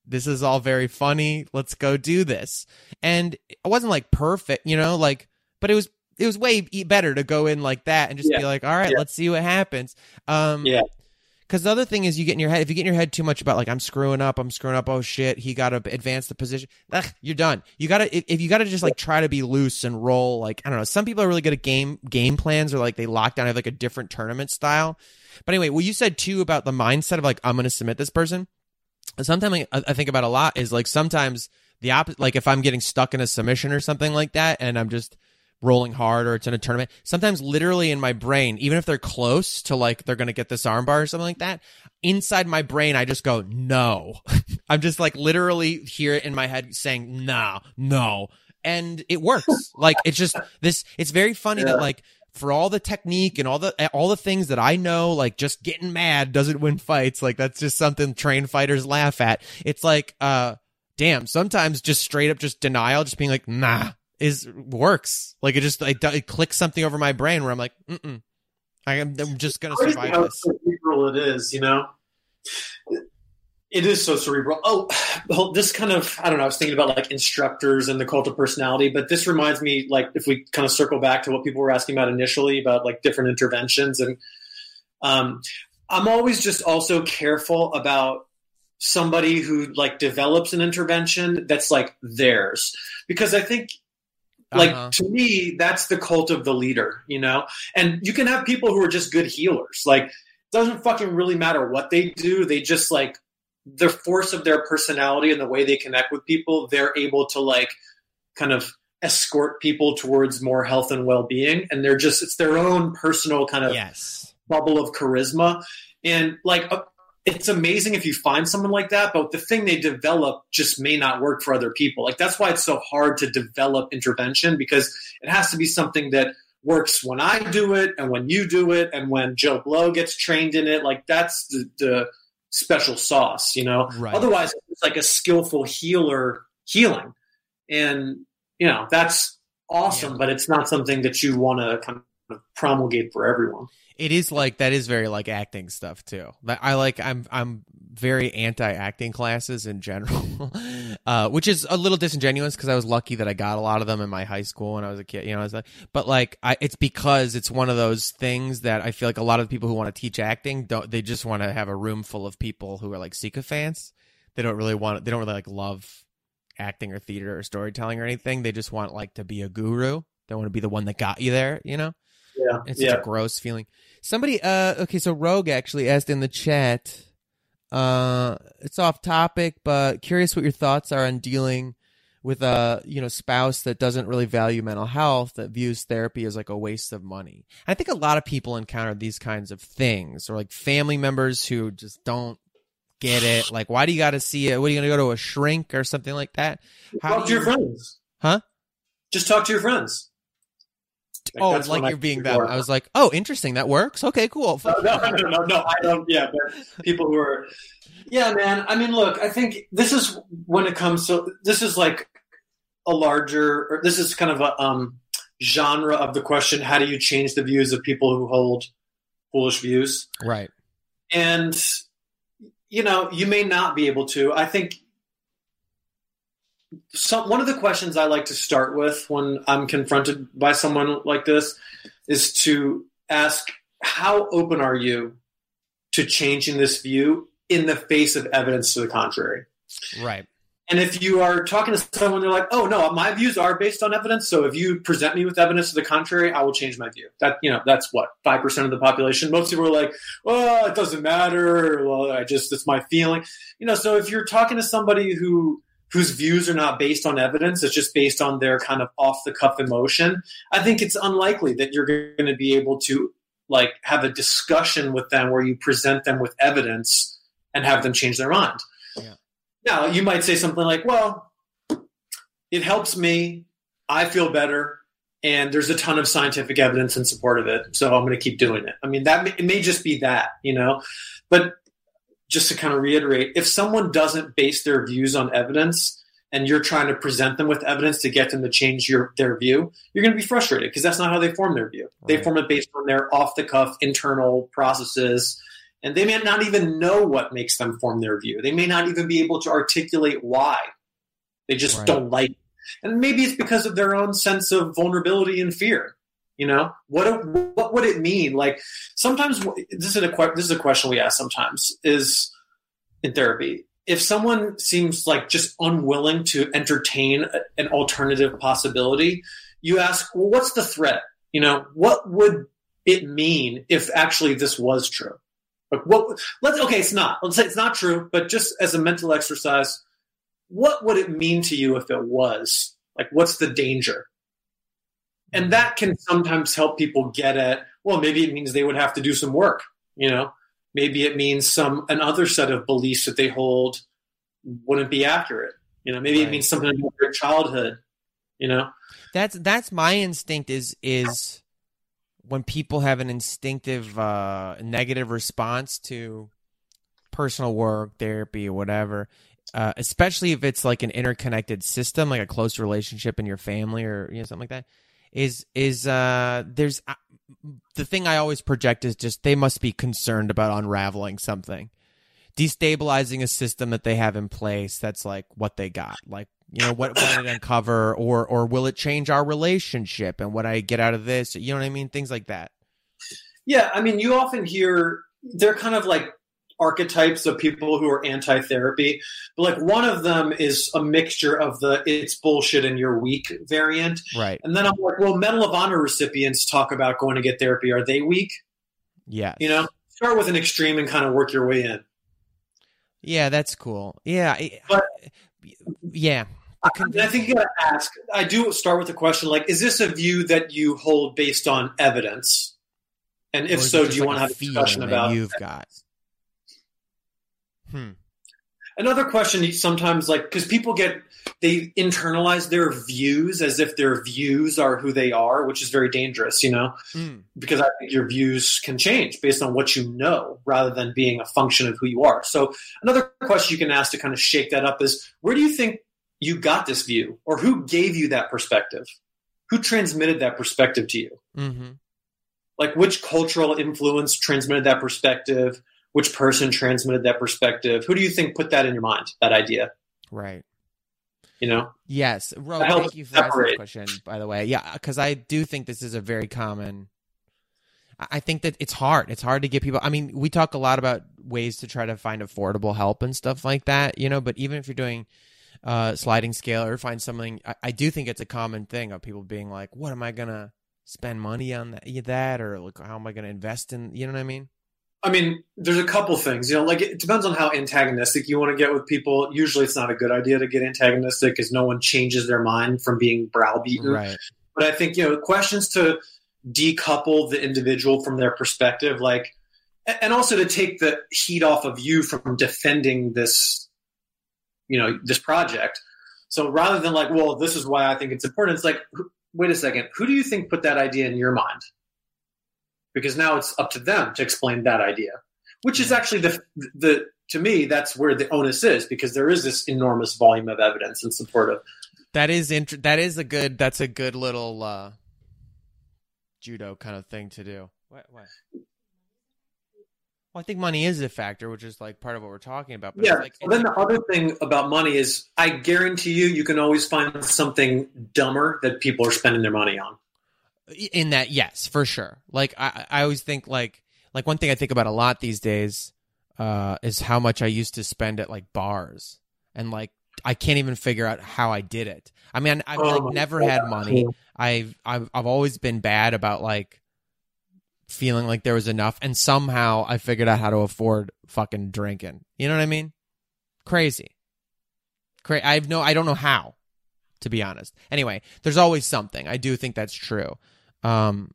This is all very funny. Let's go do this. And it wasn't like perfect, you know, like, but it was, it was way better to go in like that and just yeah. be like, all right, yeah. let's see what happens. Um, yeah. Because the other thing is you get in your head, if you get in your head too much about like, I'm screwing up, I'm screwing up, oh shit, he got to advance the position, ugh, you're done. You got to, if you got to just like try to be loose and roll, like, I don't know, some people are really good at game game plans or like they lock down, have like a different tournament style. But anyway, well, you said too about the mindset of like, I'm going to submit this person. Sometimes like, I think about a lot is like sometimes the opposite, like if I'm getting stuck in a submission or something like that and I'm just rolling hard or it's in a tournament, sometimes literally in my brain, even if they're close to like they're gonna get this armbar or something like that, inside my brain I just go no. I'm just like literally hear it in my head saying no, no, and it works. Like it's just this, it's very funny yeah. that like for all the technique and all the all the things that I know, like just getting mad doesn't win fights. Like that's just something trained fighters laugh at. It's like uh damn, sometimes just straight up just denial, just being like nah is works. Like it just it, it clicks something over my brain where I'm like mm-mm, I'm, I'm just gonna survive how this cerebral it is, you know, it is so cerebral. Oh well, this kind of, I don't know, I was thinking about like instructors and the cult of personality, but this reminds me, like if we kind of circle back to what people were asking about initially about like different interventions, and um I'm always just also careful about somebody who like develops an intervention that's like theirs, because I think like, uh-huh. to me, that's the cult of the leader, you know? And you can have people who are just good healers. Like, it doesn't fucking really matter what they do. They just, like, the force of their personality and the way they connect with people, they're able to, like, kind of escort people towards more health and well-being. And they're just, it's their own personal kind of yes. bubble of charisma. And, like, a, it's amazing if you find someone like that, but the thing they develop just may not work for other people. Like that's why it's so hard to develop intervention, because it has to be something that works when I do it and when you do it and when Joe Blow gets trained in it. Like that's the, the special sauce, you know? Right. Otherwise it's like a skillful healer healing. And, you know, that's awesome, yeah. but it's not something that you want to kind of promulgate for everyone. It is like, that is very like acting stuff too. I like, I'm, I'm very anti-acting classes in general, uh, which is a little disingenuous because I was lucky that I got a lot of them in my high school when I was a kid, you know, I was like, but like, I, it's because it's one of those things that I feel like a lot of the people who want to teach acting don't, they just want to have a room full of people who are like sycophants. They don't really want, they don't really like love acting or theater or storytelling or anything. They just want like to be a guru. They want to be the one that got you there, you know? Yeah, it's such yeah. a gross feeling. Somebody, uh, okay, so Rogue actually asked in the chat, uh, it's off topic, but curious what your thoughts are on dealing with a, you know, spouse that doesn't really value mental health, that views therapy as like a waste of money. I think a lot of people encounter these kinds of things, or like family members who just don't get it. Like, why do you got to see it? What, are you going to go to a shrink or something like that? How talk to you, your friends. Huh? Just talk to your friends. Like, oh, it's like you're being that. I was like, oh, interesting. That works. Okay, cool. No, no, no, no, no. I don't. Yeah, but people who are, yeah, man. I mean, look, I think this is when it comes to, this is like a larger, or this is kind of a um, genre of the question, how do you change the views of people who hold foolish views? Right. And, you know, you may not be able to. I think So one of the questions I like to start with when I'm confronted by someone like this is to ask, how open are you to changing this view in the face of evidence to the contrary? Right. And if you are talking to someone, they're like, oh no, my views are based on evidence. So if you present me with evidence to the contrary, I will change my view. That, you know, that's what, five percent of the population. Most people are like, well, it doesn't matter. Well, I just, it's my feeling, you know? So if you're talking to somebody who, whose views are not based on evidence. It's just based on their kind of off-the-cuff emotion. I think it's unlikely that you're going to be able to like have a discussion with them where you present them with evidence and have them change their mind. Yeah. Now, you might say something like, well, it helps me, I feel better, and there's a ton of scientific evidence in support of it, so I'm going to keep doing it. I mean, that may, it may just be that, you know. But just to kind of reiterate, if someone doesn't base their views on evidence and you're trying to present them with evidence to get them to change your their view, you're going to be frustrated because that's not how they form their view. Right. They form it based on their off-the-cuff internal processes, and they may not even know what makes them form their view. They may not even be able to articulate why. They just right. don't like it. And maybe it's because of their own sense of vulnerability and fear. You know, what what would it mean? Like sometimes this is a this is a question we ask sometimes is in therapy. If someone seems like just unwilling to entertain an alternative possibility, you ask, well, what's the threat? You know, what would it mean if actually this was true? Like what? Let's okay, it's not. Let's say it's not true, but just as a mental exercise. What would it mean to you if it was? Like, what's the danger? And that can sometimes help people get at, well, maybe it means they would have to do some work, you know? Maybe it means some another set of beliefs that they hold wouldn't be accurate. You know, maybe right. it means something about their childhood, you know? That's that's my instinct is is when people have an instinctive uh, negative response to personal work, therapy, or whatever. Uh, especially if it's like an interconnected system, like a close relationship in your family or you know something like that, is is uh, there's uh, the thing I always project is just they must be concerned about unraveling something, destabilizing a system that they have in place. That's like what they got, like you know what, what did it uncover, or or will it change our relationship and what I get out of this? You know what I mean? Things like that. Yeah, I mean, you often hear they're kind of like archetypes of people who are anti-therapy, but like one of them is a mixture of the it's bullshit and you're weak variant. Right. And then I'm like, well, Medal of Honor recipients talk about going to get therapy. Are they weak? Yeah. You know, start with an extreme and kind of work your way in. Yeah. That's cool. Yeah. But yeah. I, I think you got to ask, I do start with the question, like, is this a view that you hold based on evidence? And if so, do you like want to have a discussion about you've got. Hmm. Another question sometimes, like, because people get, they internalize their views as if their views are who they are, which is very dangerous, you know, hmm. because I think your views can change based on what you know rather than being a function of who you are. So another question you can ask to kind of shake that up is, where do you think you got this view, or who gave you that perspective? Who transmitted that perspective to you? Mm-hmm. Like, which cultural influence transmitted that perspective? Which person transmitted that perspective? Who do you think put that in your mind, that idea? Right. You know? Yes. Ro, thank you for asking that question, by the way. Yeah, because I do think this is a very common... I think that it's hard. It's hard to get people... I mean, we talk a lot about ways to try to find affordable help and stuff like that, you know, but even if you're doing uh, sliding scale or find something... I, I do think it's a common thing of people being like, what am I going to spend money on that, that? Or like, how am I going to invest in... You know what I mean? I mean, there's a couple things, you know, like it depends on how antagonistic you want to get with people. Usually it's not a good idea to get antagonistic because no one changes their mind from being browbeaten. Right. But I think, you know, questions to decouple the individual from their perspective, like, and also to take the heat off of you from defending this, you know, this project. So rather than like, well, this is why I think it's important. It's like, wait a second, who do you think put that idea in your mind? Because now it's up to them to explain that idea, which is actually the, the, to me, that's where the onus is, because there is this enormous volume of evidence in support of. That is, int- that is a good, that's a good little uh, judo kind of thing to do. What, what? Well, I think money is a factor, which is like part of what we're talking about. But yeah. Like, well, then the other thing about money is I guarantee you, you can always find something dumber that people are spending their money on. In that, yes, for sure. Like I, I always think like like one thing I think about a lot these days uh, is how much I used to spend at like bars, and like I can't even figure out how I did it. I mean, I've like oh, never yeah. had money. I've, I've I've always been bad about like feeling like there was enough, and somehow I figured out how to afford fucking drinking. You know what I mean? Crazy. Cra- I have no, I don't know how, to be honest. Anyway, there's always something. I do think that's true. Um,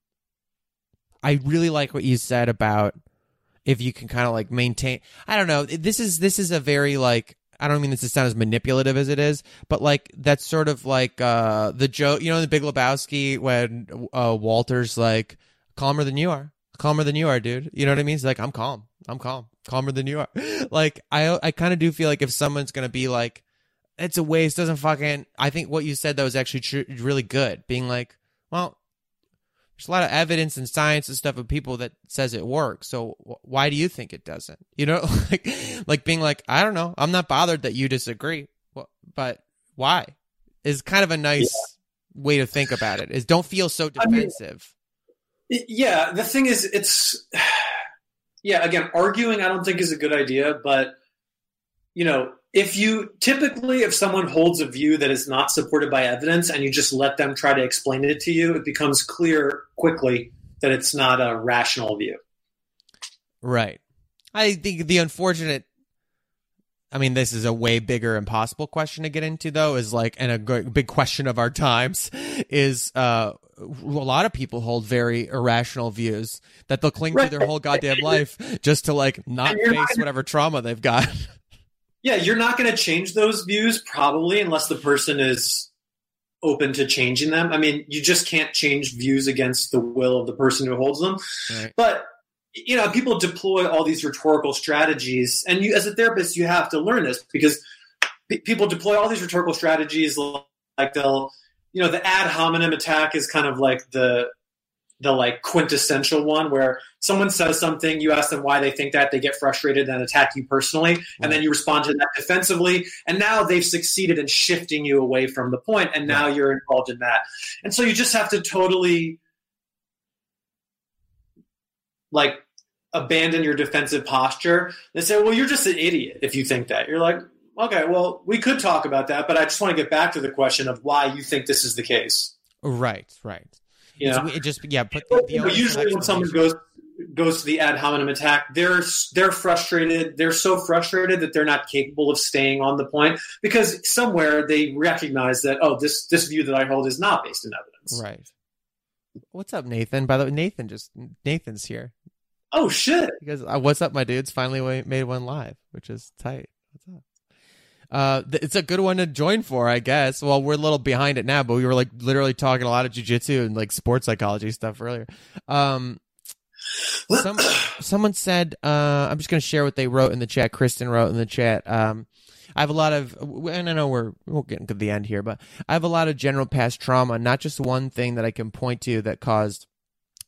I really like what you said about if you can kind of like maintain. I don't know. This is this is a very like. I don't mean this to sound as manipulative as it is, but like that's sort of like uh, the joke, you know, in The Big Lebowski when uh, Walter's like calmer than you are, calmer than you are, dude. You know what I mean? He's like, I'm calm, I'm calm, calmer than you are. Like I, I kind of do feel like if someone's gonna be like, it's a waste, doesn't fucking. I think what you said that was actually true, really good. Being like, well, there's a lot of evidence and science and stuff of people that says it works. So w- why do you think it doesn't? You know, like, like being like, I don't know. I'm not bothered that you disagree, well, but why is kind of a nice yeah. way to think about it is don't feel so defensive. I mean, yeah. The thing is, it's yeah. Again, arguing, I don't think is a good idea, but you know, if you typically, if someone holds a view that is not supported by evidence and you just let them try to explain it to you, it becomes clear quickly that it's not a rational view. Right. I think the unfortunate, I mean, this is a way bigger impossible question to get into though, is like, and a big question of our times is, uh, a lot of people hold very irrational views that they'll cling right. to their whole goddamn life just to like not face not- whatever trauma they've got. Yeah, you're not going to change those views probably unless the person is open to changing them. I mean, you just can't change views against the will of the person who holds them. Right. But, you know, people deploy all these rhetorical strategies. And you, as a therapist, you have to learn this because p- people deploy all these rhetorical strategies like they'll, you know, the ad hominem attack is kind of like the the like quintessential one where someone says something, you ask them why they think that, they get frustrated and attack you personally. Right. And then you respond to that defensively. And now they've succeeded in shifting you away from the point. And now right. you're involved in that. And so you just have to totally like abandon your defensive posture. They say, well, you're just an idiot if you think that. You're like, okay, well, we could talk about that, but I just want to get back to the question of why you think this is the case. Right. Right. You know? It just yeah. Put the, the usually when someone goes goes to the ad hominem attack, they're they're frustrated. They're so frustrated that they're not capable of staying on the point because somewhere they recognize that oh this this view that I hold is not based in evidence. Right. What's up, Nathan? By the way, Nathan just Nathan's here. Oh shit! Because uh, what's up, my dudes? Finally made one live, which is tight. What's up? Uh, it's a good one to join for, I guess. Well, we're a little behind it now, but we were like literally talking a lot of jujitsu and like sports psychology stuff earlier. Um, some, someone said, uh, I'm just going to share what they wrote in the chat. Kristen wrote in the chat. Um, I have a lot of, and I know we're, we're getting to the end here, but I have a lot of general past trauma, not just one thing that I can point to that caused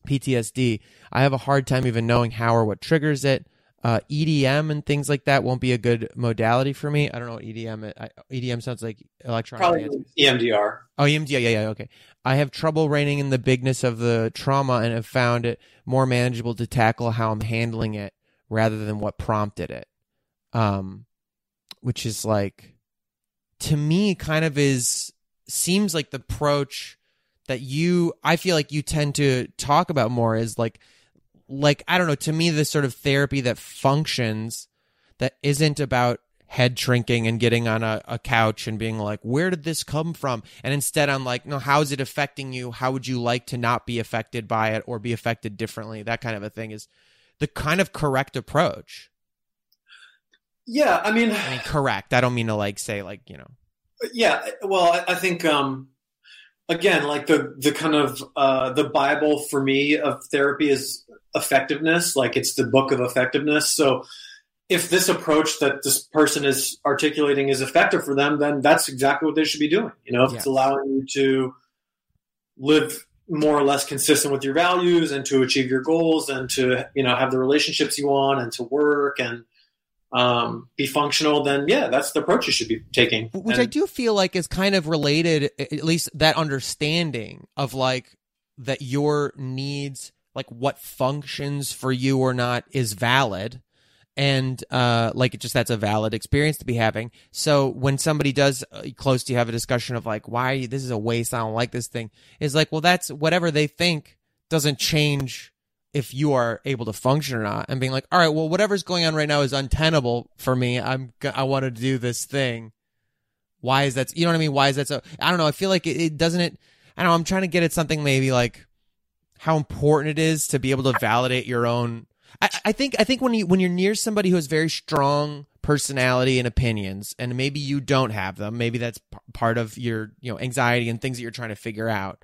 P T S D. I have a hard time even knowing how or what triggers it. Uh, E D M and things like that won't be a good modality for me. I don't know what E D M is. I, E D M sounds like electronic. Probably E M D R. Oh, E M D R. Yeah, yeah, okay. I have trouble reining in the bigness of the trauma and have found it more manageable to tackle how I'm handling it rather than what prompted it. Um, which is like, to me, kind of is, seems like the approach that you, I feel like you tend to talk about more is like, Like, I don't know, to me, this sort of therapy that functions, that isn't about head shrinking and getting on a, a couch and being like, where did this come from? And instead I'm like, no, how is it affecting you? How would you like to not be affected by it or be affected differently? That kind of a thing is the kind of correct approach. Yeah, I mean... I mean correct. I don't mean to like say like, you know... Yeah, well, I, I think... um Again, like the, the kind of uh, the Bible for me of therapy is effectiveness. Like it's the book of effectiveness. So if this approach that this person is articulating is effective for them, then that's exactly what they should be doing. You know, if yes. it's allowing you to live more or less consistent with your values and to achieve your goals and to, you know, have the relationships you want and to work and um be functional, then yeah, that's the approach you should be taking, which and- I do feel like is kind of related, at least that understanding of like that your needs, like what functions for you or not, is valid, and uh like it just, that's a valid experience to be having. So when somebody does uh, close to you have a discussion of like, why this is a waste, I don't like this thing, is like, well, that's whatever they think doesn't change if you are able to function or not, and being like, all right, well, whatever's going on right now is untenable for me. I'm, I want to do this thing. Why is that? You know what I mean? Why is that so? I don't know. I feel like it, it doesn't. It. I don't know. I'm trying to get at something maybe like how important it is to be able to validate your own. I, I think. I think when you when you're near somebody who has very strong personality and opinions, and maybe you don't have them. Maybe that's p- part of your you know anxiety and things that you're trying to figure out.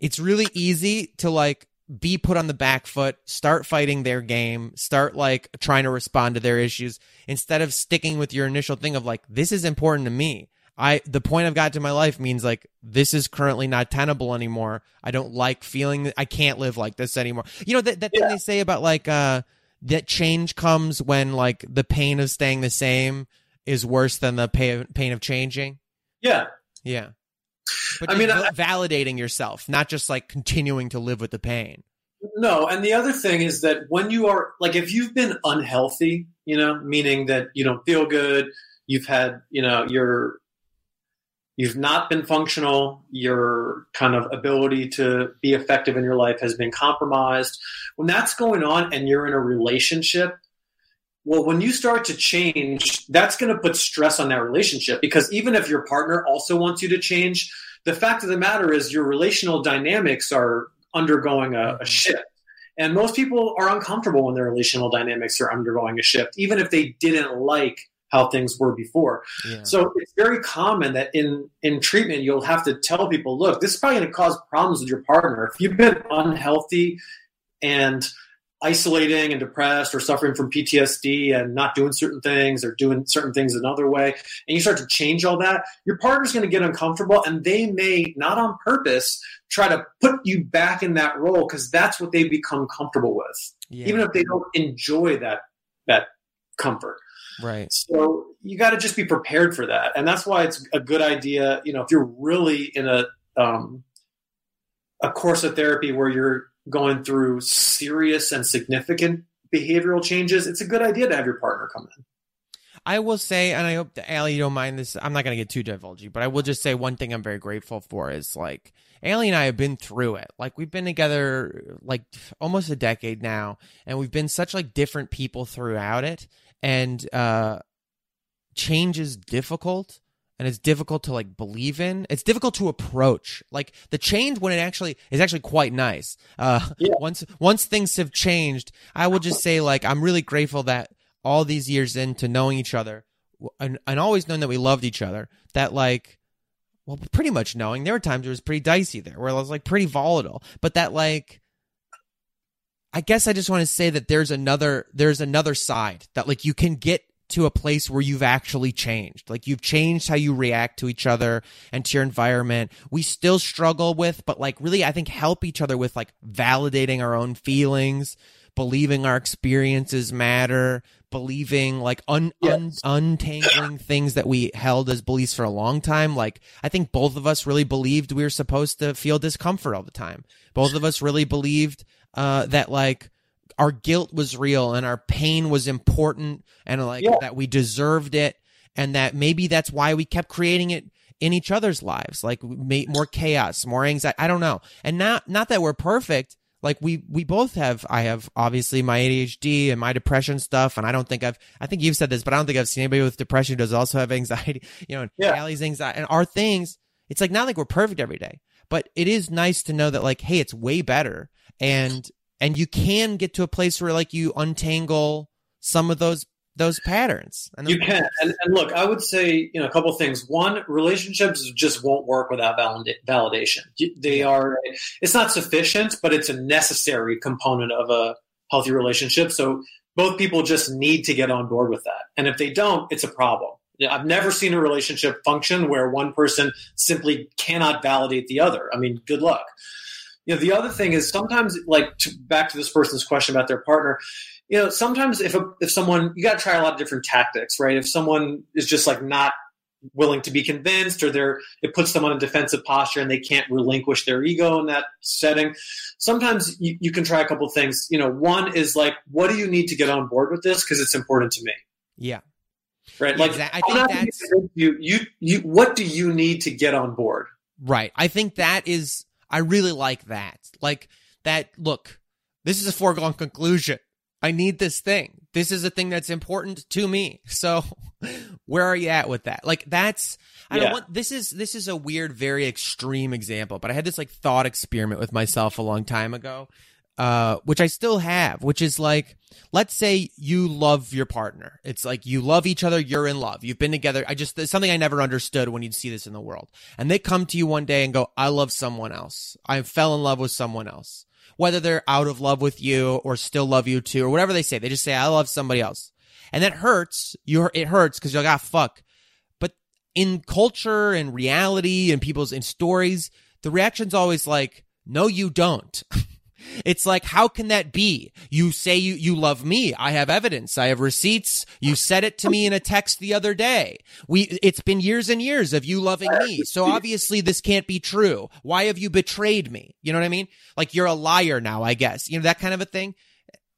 It's really easy to like be put on the back foot, start fighting their game, start like trying to respond to their issues instead of sticking with your initial thing of like, this is important to me. I, the point I've got to my life means like, this is currently not tenable anymore. I don't like feeling that I can't live like this anymore. You know, that, that yeah. thing they say about like, uh, that change comes when like the pain of staying the same is worse than the pain, pain of changing. Yeah. Yeah. But I mean, I, validating yourself, not just like continuing to live with the pain. No. And the other thing is that when you are like, if you've been unhealthy, you know, meaning that you don't feel good, you've had, you know, you're, you've not been functional, your kind of ability to be effective in your life has been compromised. When that's going on and you're in a relationship, well, when you start to change, that's going to put stress on that relationship, because even if your partner also wants you to change, the fact of the matter is your relational dynamics are undergoing a, a shift. And most people are uncomfortable when their relational dynamics are undergoing a shift, even if they didn't like how things were before. Yeah. So it's very common that in, in treatment, you'll have to tell people, look, this is probably going to cause problems with your partner. If you've been unhealthy and isolating and depressed or suffering from P T S D and not doing certain things or doing certain things another way, and you start to change all that, your partner's going to get uncomfortable, and they may, not on purpose, try to put you back in that role because that's what they become comfortable with, yeah. even if they don't enjoy that that comfort. Right. So you got to just be prepared for that. And that's why it's a good idea, you know, if you're really in a um, a course of therapy where you're going through serious and significant behavioral changes, it's a good idea to have your partner come in. I will say, and I hope that Allie, you don't mind this. I'm not going to get too divulgy, but I will just say one thing I'm very grateful for is like Allie and I have been through it. Like we've been together like almost a decade now, and we've been such like different people throughout it. And uh, change is difficult. And it's difficult to like believe in. It's difficult to approach. Like the change when it actually is actually quite nice. Uh, yeah. Once once things have changed, I will just say like I'm really grateful that all these years into knowing each other and, and always knowing that we loved each other. That like, well, pretty much knowing. There were times it was pretty dicey there where it was like pretty volatile. But that like, I guess I just want to say that there's another there's another side that like you can get to a place where you've actually changed. Like you've changed how you react to each other and to your environment. We still struggle with, but like really, I think help each other with like validating our own feelings, believing our experiences matter, believing like un, yes. un untangling things that we held as beliefs for a long time. Like I think both of us really believed we were supposed to feel discomfort all the time. Both of us really believed uh, that like, our guilt was real and our pain was important and like yeah. that we deserved it, and that maybe that's why we kept creating it in each other's lives. Like more chaos, more anxiety. I don't know. And not, not that we're perfect. Like we, we both have, I have obviously my A D H D and my depression stuff. And I don't think I've, I think you've said this, but I don't think I've seen anybody with depression who does also have anxiety, you know, and yeah. Allie's anxiety and our things. It's like, not like we're perfect every day, but it is nice to know that like, hey, it's way better. And, And you can get to a place where, like, you untangle some of those those patterns. And those you can. And, and look, I would say, you know, a couple of things. One, relationships just won't work without valid- validation. They are. It's not sufficient, but it's a necessary component of a healthy relationship. So both people just need to get on board with that. And if they don't, it's a problem. I've never seen a relationship function where one person simply cannot validate the other. I mean, good luck. You know, the other thing is sometimes, like, to, back to this person's question about their partner, you know, sometimes if a, if someone, you got to try a lot of different tactics, right? If someone is just, like, not willing to be convinced, or they're, it puts them on a defensive posture and they can't relinquish their ego in that setting, sometimes you, you can try a couple things. You know, one is, like, what do you need to get on board with this? Because it's important to me. Yeah. Right? Like, exactly. I think that's... You, you, you, what do you need to get on board? Right. I think that is... I really like that. Like that, look, this is a foregone conclusion. I need this thing. This is a thing that's important to me. So where are you at with that? Like that's, I don't yeah. want, this is, this is a weird, very extreme example, but I had this like thought experiment with myself a long time ago, uh, which I still have, which is like, let's say you love your partner. It's like, you love each other. You're in love. You've been together. I just, it's something I never understood when you'd see this in the world. And they come to you one day and go, I love someone else. I fell in love with someone else. Whether they're out of love with you or still love you too or whatever they say. They just say, I love somebody else. And that hurts. You, it hurts because you're like, ah, fuck. But in culture and reality and people's in stories, the reaction's always like, no, you don't. It's like, how can that be? You say you, you love me. I have evidence. I have receipts. You said it to me in a text the other day. We, it's been years and years of you loving me. So obviously this can't be true. Why have you betrayed me? You know what I mean? Like you're a liar now, I guess, you know, that kind of a thing.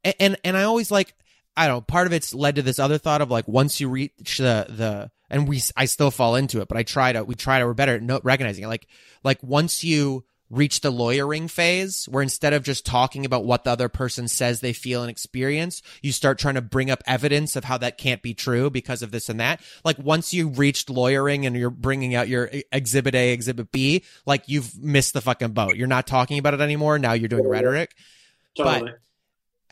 And, and, and I always like, I don't know, part of it's led to this other thought of like, once you reach the, the, and we, I still fall into it, but I try to, we try to, we're better at recognizing it. Like, like once you reach the lawyering phase where instead of just talking about what the other person says they feel and experience, you start trying to bring up evidence of how that can't be true because of this and that. Like once you reached lawyering and you're bringing out your exhibit A, exhibit B, like you've missed the fucking boat. You're not talking about it anymore. Now you're doing rhetoric. Totally. But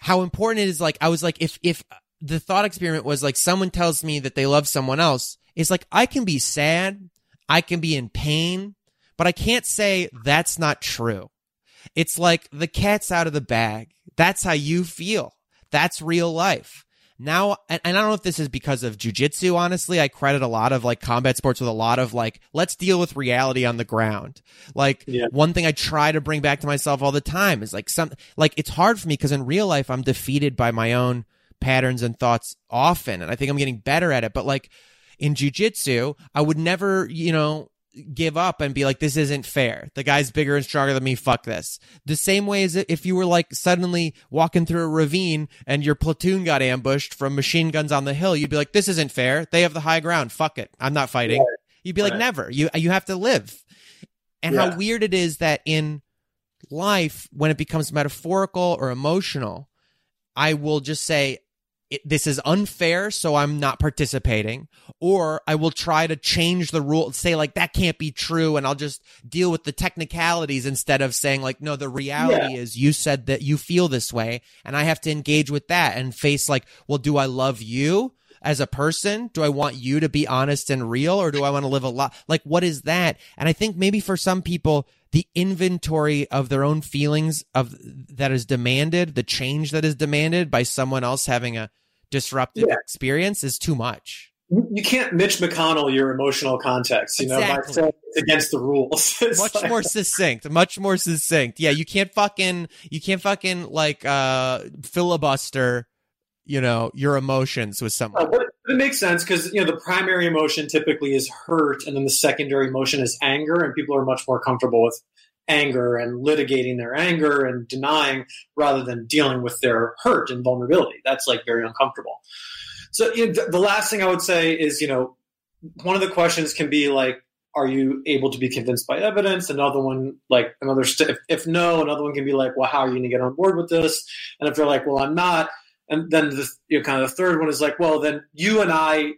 how important it is, like, I was like, if, if the thought experiment was like, someone tells me that they love someone else, it's like, I can be sad. I can be in pain. But I can't say that's not true. It's like the cat's out of the bag. That's how you feel. That's real life. Now, and I don't know if this is because of jujitsu, honestly. I credit a lot of like combat sports with a lot of like, let's deal with reality on the ground. Like yeah. one thing I try to bring back to myself all the time is like some, like it's hard for me because in real life, I'm defeated by my own patterns and thoughts often. And I think I'm getting better at it. But like in jujitsu, I would never, you know, give up and be like, this isn't fair. The guy's bigger and stronger than me. Fuck this. The same way as if you were like suddenly walking through a ravine and your platoon got ambushed from machine guns on the hill, you'd be like, this isn't fair. They have the high ground. Fuck it. I'm not fighting. Right. You'd be like, right. never. You you have to live. And yeah. how weird it is that in life, when it becomes metaphorical or emotional, I will just say, It, this is unfair, so I'm not participating, or I will try to change the rule and say like, that can't be true. And I'll just deal with the technicalities instead of saying like, no, the reality yeah. is you said that you feel this way and I have to engage with that and face like, well, do I love you as a person? Do I want you to be honest and real, or do I want to live a lot? Like, what is that? And I think maybe for some people, the inventory of their own feelings of that is demanded, the change that is demanded by someone else having a disruptive yeah. experience is too much. You can't Mitch McConnell your emotional context, you exactly. know, by saying it's against the rules. much like... more succinct, much more succinct. Yeah, you can't fucking, you can't fucking like uh, filibuster, you know, your emotions with someone. Uh, it makes sense because, you know, the primary emotion typically is hurt, and then the secondary emotion is anger, and people are much more comfortable with anger and litigating their anger and denying rather than dealing with their hurt and vulnerability. That's like very uncomfortable. So you know, th- the last thing I would say is, you know, one of the questions can be like, are you able to be convinced by evidence? Another one, like another, st- if, if no, another one can be like, well, how are you going to get on board with this? And if they're like, well, I'm not. And then the, you know, kind of the third one is like, well, then you and I,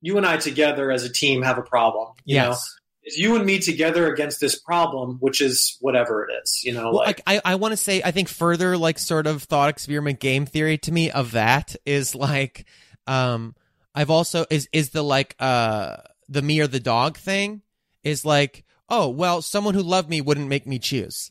you and I together as a team have a problem, you yes. know? It's you and me together against this problem, which is whatever it is, you know. Well, like I, I want to say, I think further, like, sort of thought experiment game theory to me of that is like, um, I've also is is the like uh the me or the dog thing is like, oh, well, someone who loved me wouldn't make me choose.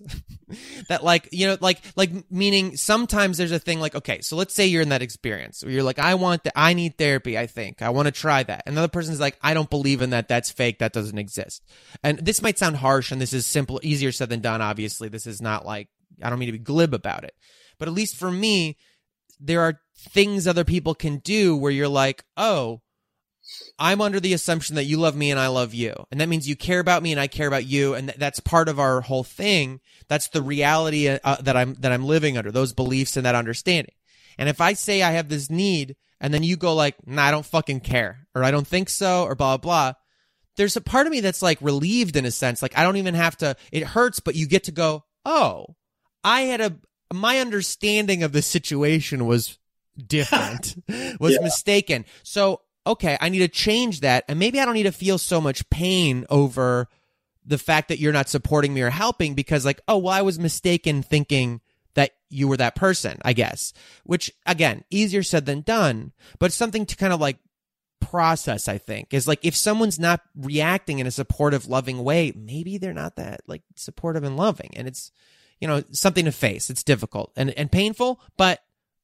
That like, you know, like like meaning sometimes there's a thing like, okay, so let's say you're in that experience where you're like, I want that, I need therapy, I think. I want to try that. Another person's like, I don't believe in that. That's fake. That doesn't exist. And this might sound harsh, and this is simple, easier said than done, obviously. This is not like, I don't mean to be glib about it. But at least for me, there are things other people can do where you're like, oh, I'm under the assumption that you love me and I love you. And that means you care about me and I care about you. And th- that's part of our whole thing. That's the reality uh, that I'm, that I'm living under, those beliefs and that understanding. And if I say I have this need and then you go like, nah, I don't fucking care, or I don't think so, or blah, blah, blah. There's a part of me that's like relieved in a sense. Like I don't even have to, it hurts, but you get to go, oh, I had a, my understanding of the situation was different, was yeah. mistaken. So, okay, I need to change that. And maybe I don't need to feel so much pain over the fact that you're not supporting me or helping, because like, oh, well, I was mistaken thinking that you were that person, I guess, which again, easier said than done, but something to kind of like process, I think, is like, if someone's not reacting in a supportive, loving way, maybe they're not that like supportive and loving. And it's, you know, something to face. It's difficult and, and painful, but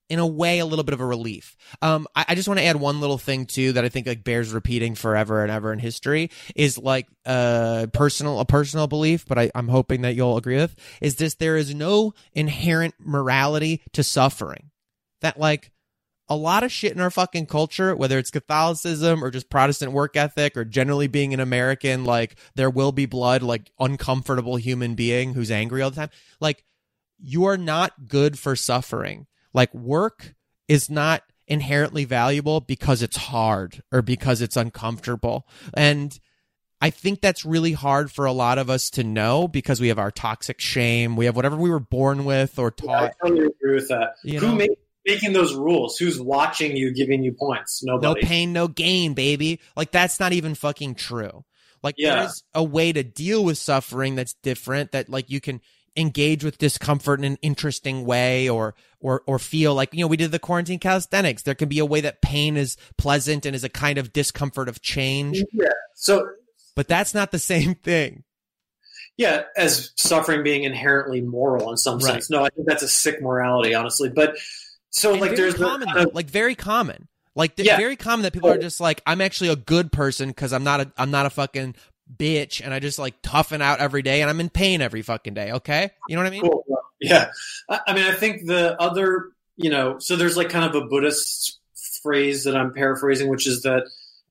in a way, a little bit of a relief. Um, I, I just want to add one little thing too that I think like bears repeating forever and ever in history is like uh, personal, a personal belief, but I, I'm hoping that you'll agree with, is this: there is no inherent morality to suffering. That like a lot of shit in our fucking culture, whether it's Catholicism or just Protestant work ethic or generally being an American, like there will be blood, like uncomfortable human being who's angry all the time. Like you are not good for suffering. Like work is not inherently valuable because it's hard or because it's uncomfortable. And I think that's really hard for a lot of us to know because we have our toxic shame. We have whatever we were born with or taught. Yeah, I totally agree with that. You Who makes making those rules? Who's watching you, giving you points? Nobody. No pain, no gain, baby. Like that's not even fucking true. Like yeah. there's a way to deal with suffering that's different, that like you can engage with discomfort in an interesting way, or or or feel like, you know, we did the quarantine calisthenics. There can be a way that pain is pleasant and is a kind of discomfort of change. Yeah. So, but that's not the same thing. Yeah, as suffering being inherently moral in some right. sense. No, I think that's a sick morality, honestly. But so and like there's common, the, uh, like very common, like yeah. very common that people oh. are just like, I'm actually a good person because I'm not a I'm not a fucking bitch, and I just like toughen out every day, and I'm in pain every fucking day. Okay, you know what I mean? Cool. Yeah, I mean, I think the other, you know, so there's like kind of a Buddhist phrase that I'm paraphrasing, which is that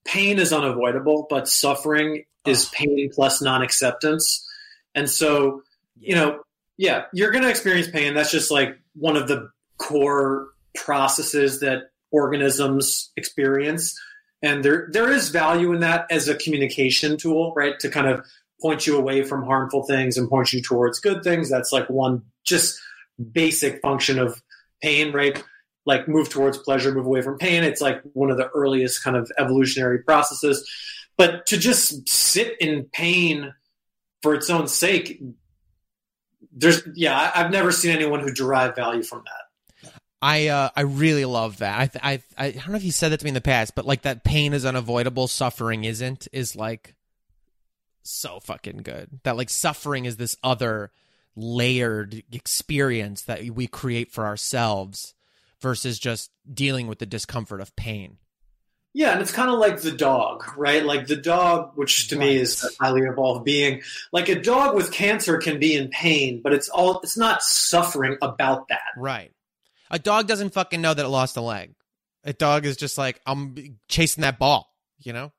pain is unavoidable, but suffering is pain plus non-acceptance. And so, you know, yeah, you're going to experience pain. That's just like one of the core processes that organisms experience. And there, there is value in that as a communication tool, right? To kind of point you away from harmful things and point you towards good things. That's like one just basic function of pain, right? Like move towards pleasure, move away from pain. It's like one of the earliest kind of evolutionary processes. But to just sit in pain for its own sake, there's, yeah, I've never seen anyone who derived value from that. I uh, I really love that. I, th- I I I don't know if you said that to me in the past, but like that pain is unavoidable, suffering isn't, is like so fucking good. That like suffering is this other layered experience that we create for ourselves versus just dealing with the discomfort of pain. Yeah, and it's kind of like the dog, right? Like the dog, which to right. me is a highly evolved being. Like a dog with cancer can be in pain, but it's all it's not suffering about that. Right. A dog doesn't fucking know that it lost a leg. A dog is just like, I'm chasing that ball, you know?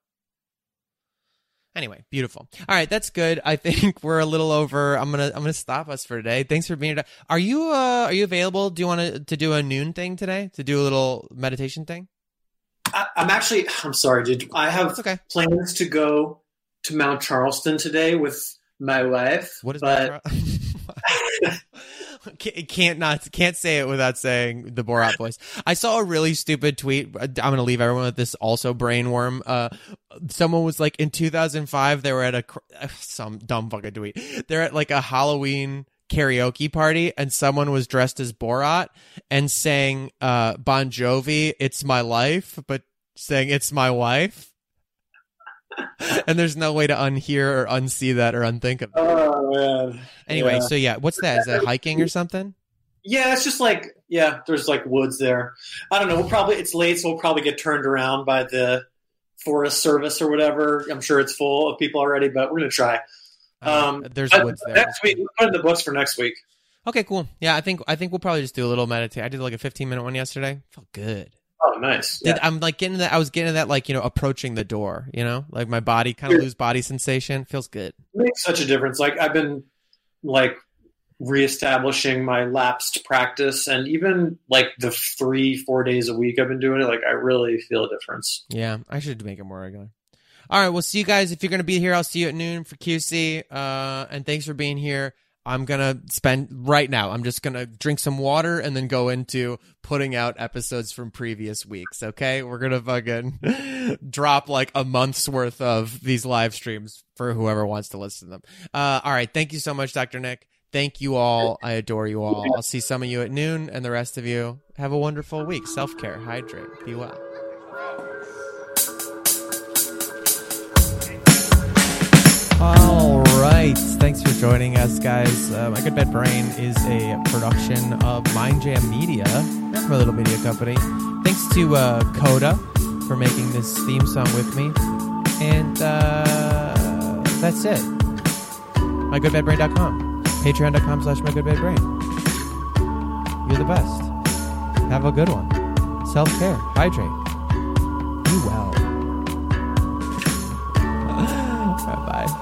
Anyway, beautiful. All right, that's good. I think we're a little over. I'm going to I'm going to stop us for today. Thanks for being here. Are you uh, are you available? Do you want to, to do a noon thing today? To do a little meditation thing? I, I'm actually I'm sorry, dude. I have okay. plans to go to Mount Charleston today with my wife. What is that? But... Can't not can't say it without saying the Borat voice. I saw a really stupid tweet. I'm gonna leave everyone with this also brainworm. Uh, someone was like, in two thousand five, they were at a some dumb fucking tweet. They're at like a Halloween karaoke party, and someone was dressed as Borat and sang uh, Bon Jovi, "It's My Life," but saying "It's My Wife." And there's no way to unhear or unsee that or unthink of it. Oh, man. Anyway, yeah. so yeah, what's that? Is that hiking or something? Yeah, it's just like, yeah, there's like woods there. I don't know. We'll probably, it's late, so we'll probably get turned around by the Forest Service or whatever. I'm sure it's full of people already, but we're going to try. Um, uh, there's woods there. Next week, we'll put in the books for next week. Okay, cool. Yeah, I think I think we'll probably just do a little meditation. I did like a fifteen minute one yesterday. Felt good. Oh, nice. Yeah. Did, I'm like getting that. I was getting that, like, you know, approaching the door, you know, like my body kind of lose body sensation. Feels good. It makes such a difference. Like I've been like reestablishing my lapsed practice, and even like the three, four days a week I've been doing it. Like I really feel a difference. Yeah. I should make it more regular. All right. We'll see you guys. If you're going to be here, I'll see you at noon for Q C. Uh, and thanks for being here. I'm going to spend right now. I'm just going to drink some water and then go into putting out episodes from previous weeks. Okay. We're going to fucking drop like a month's worth of these live streams for whoever wants to listen to them. Uh, all right. Thank you so much, Doctor Nick. Thank you all. I adore you all. I'll see some of you at noon, and the rest of you have a wonderful week. Self-care, hydrate, be well. All right. Thanks for joining us, guys. Uh, My Good Bad Brain is a production of Mind Jam Media, my little media company. Thanks to uh, Coda for making this theme song with me. And uh, that's it. my good bad brain dot com. Patreon.com slash mygoodbadbrain. You're the best. Have a good one. Self-care. Hydrate. Be well. Bye-bye.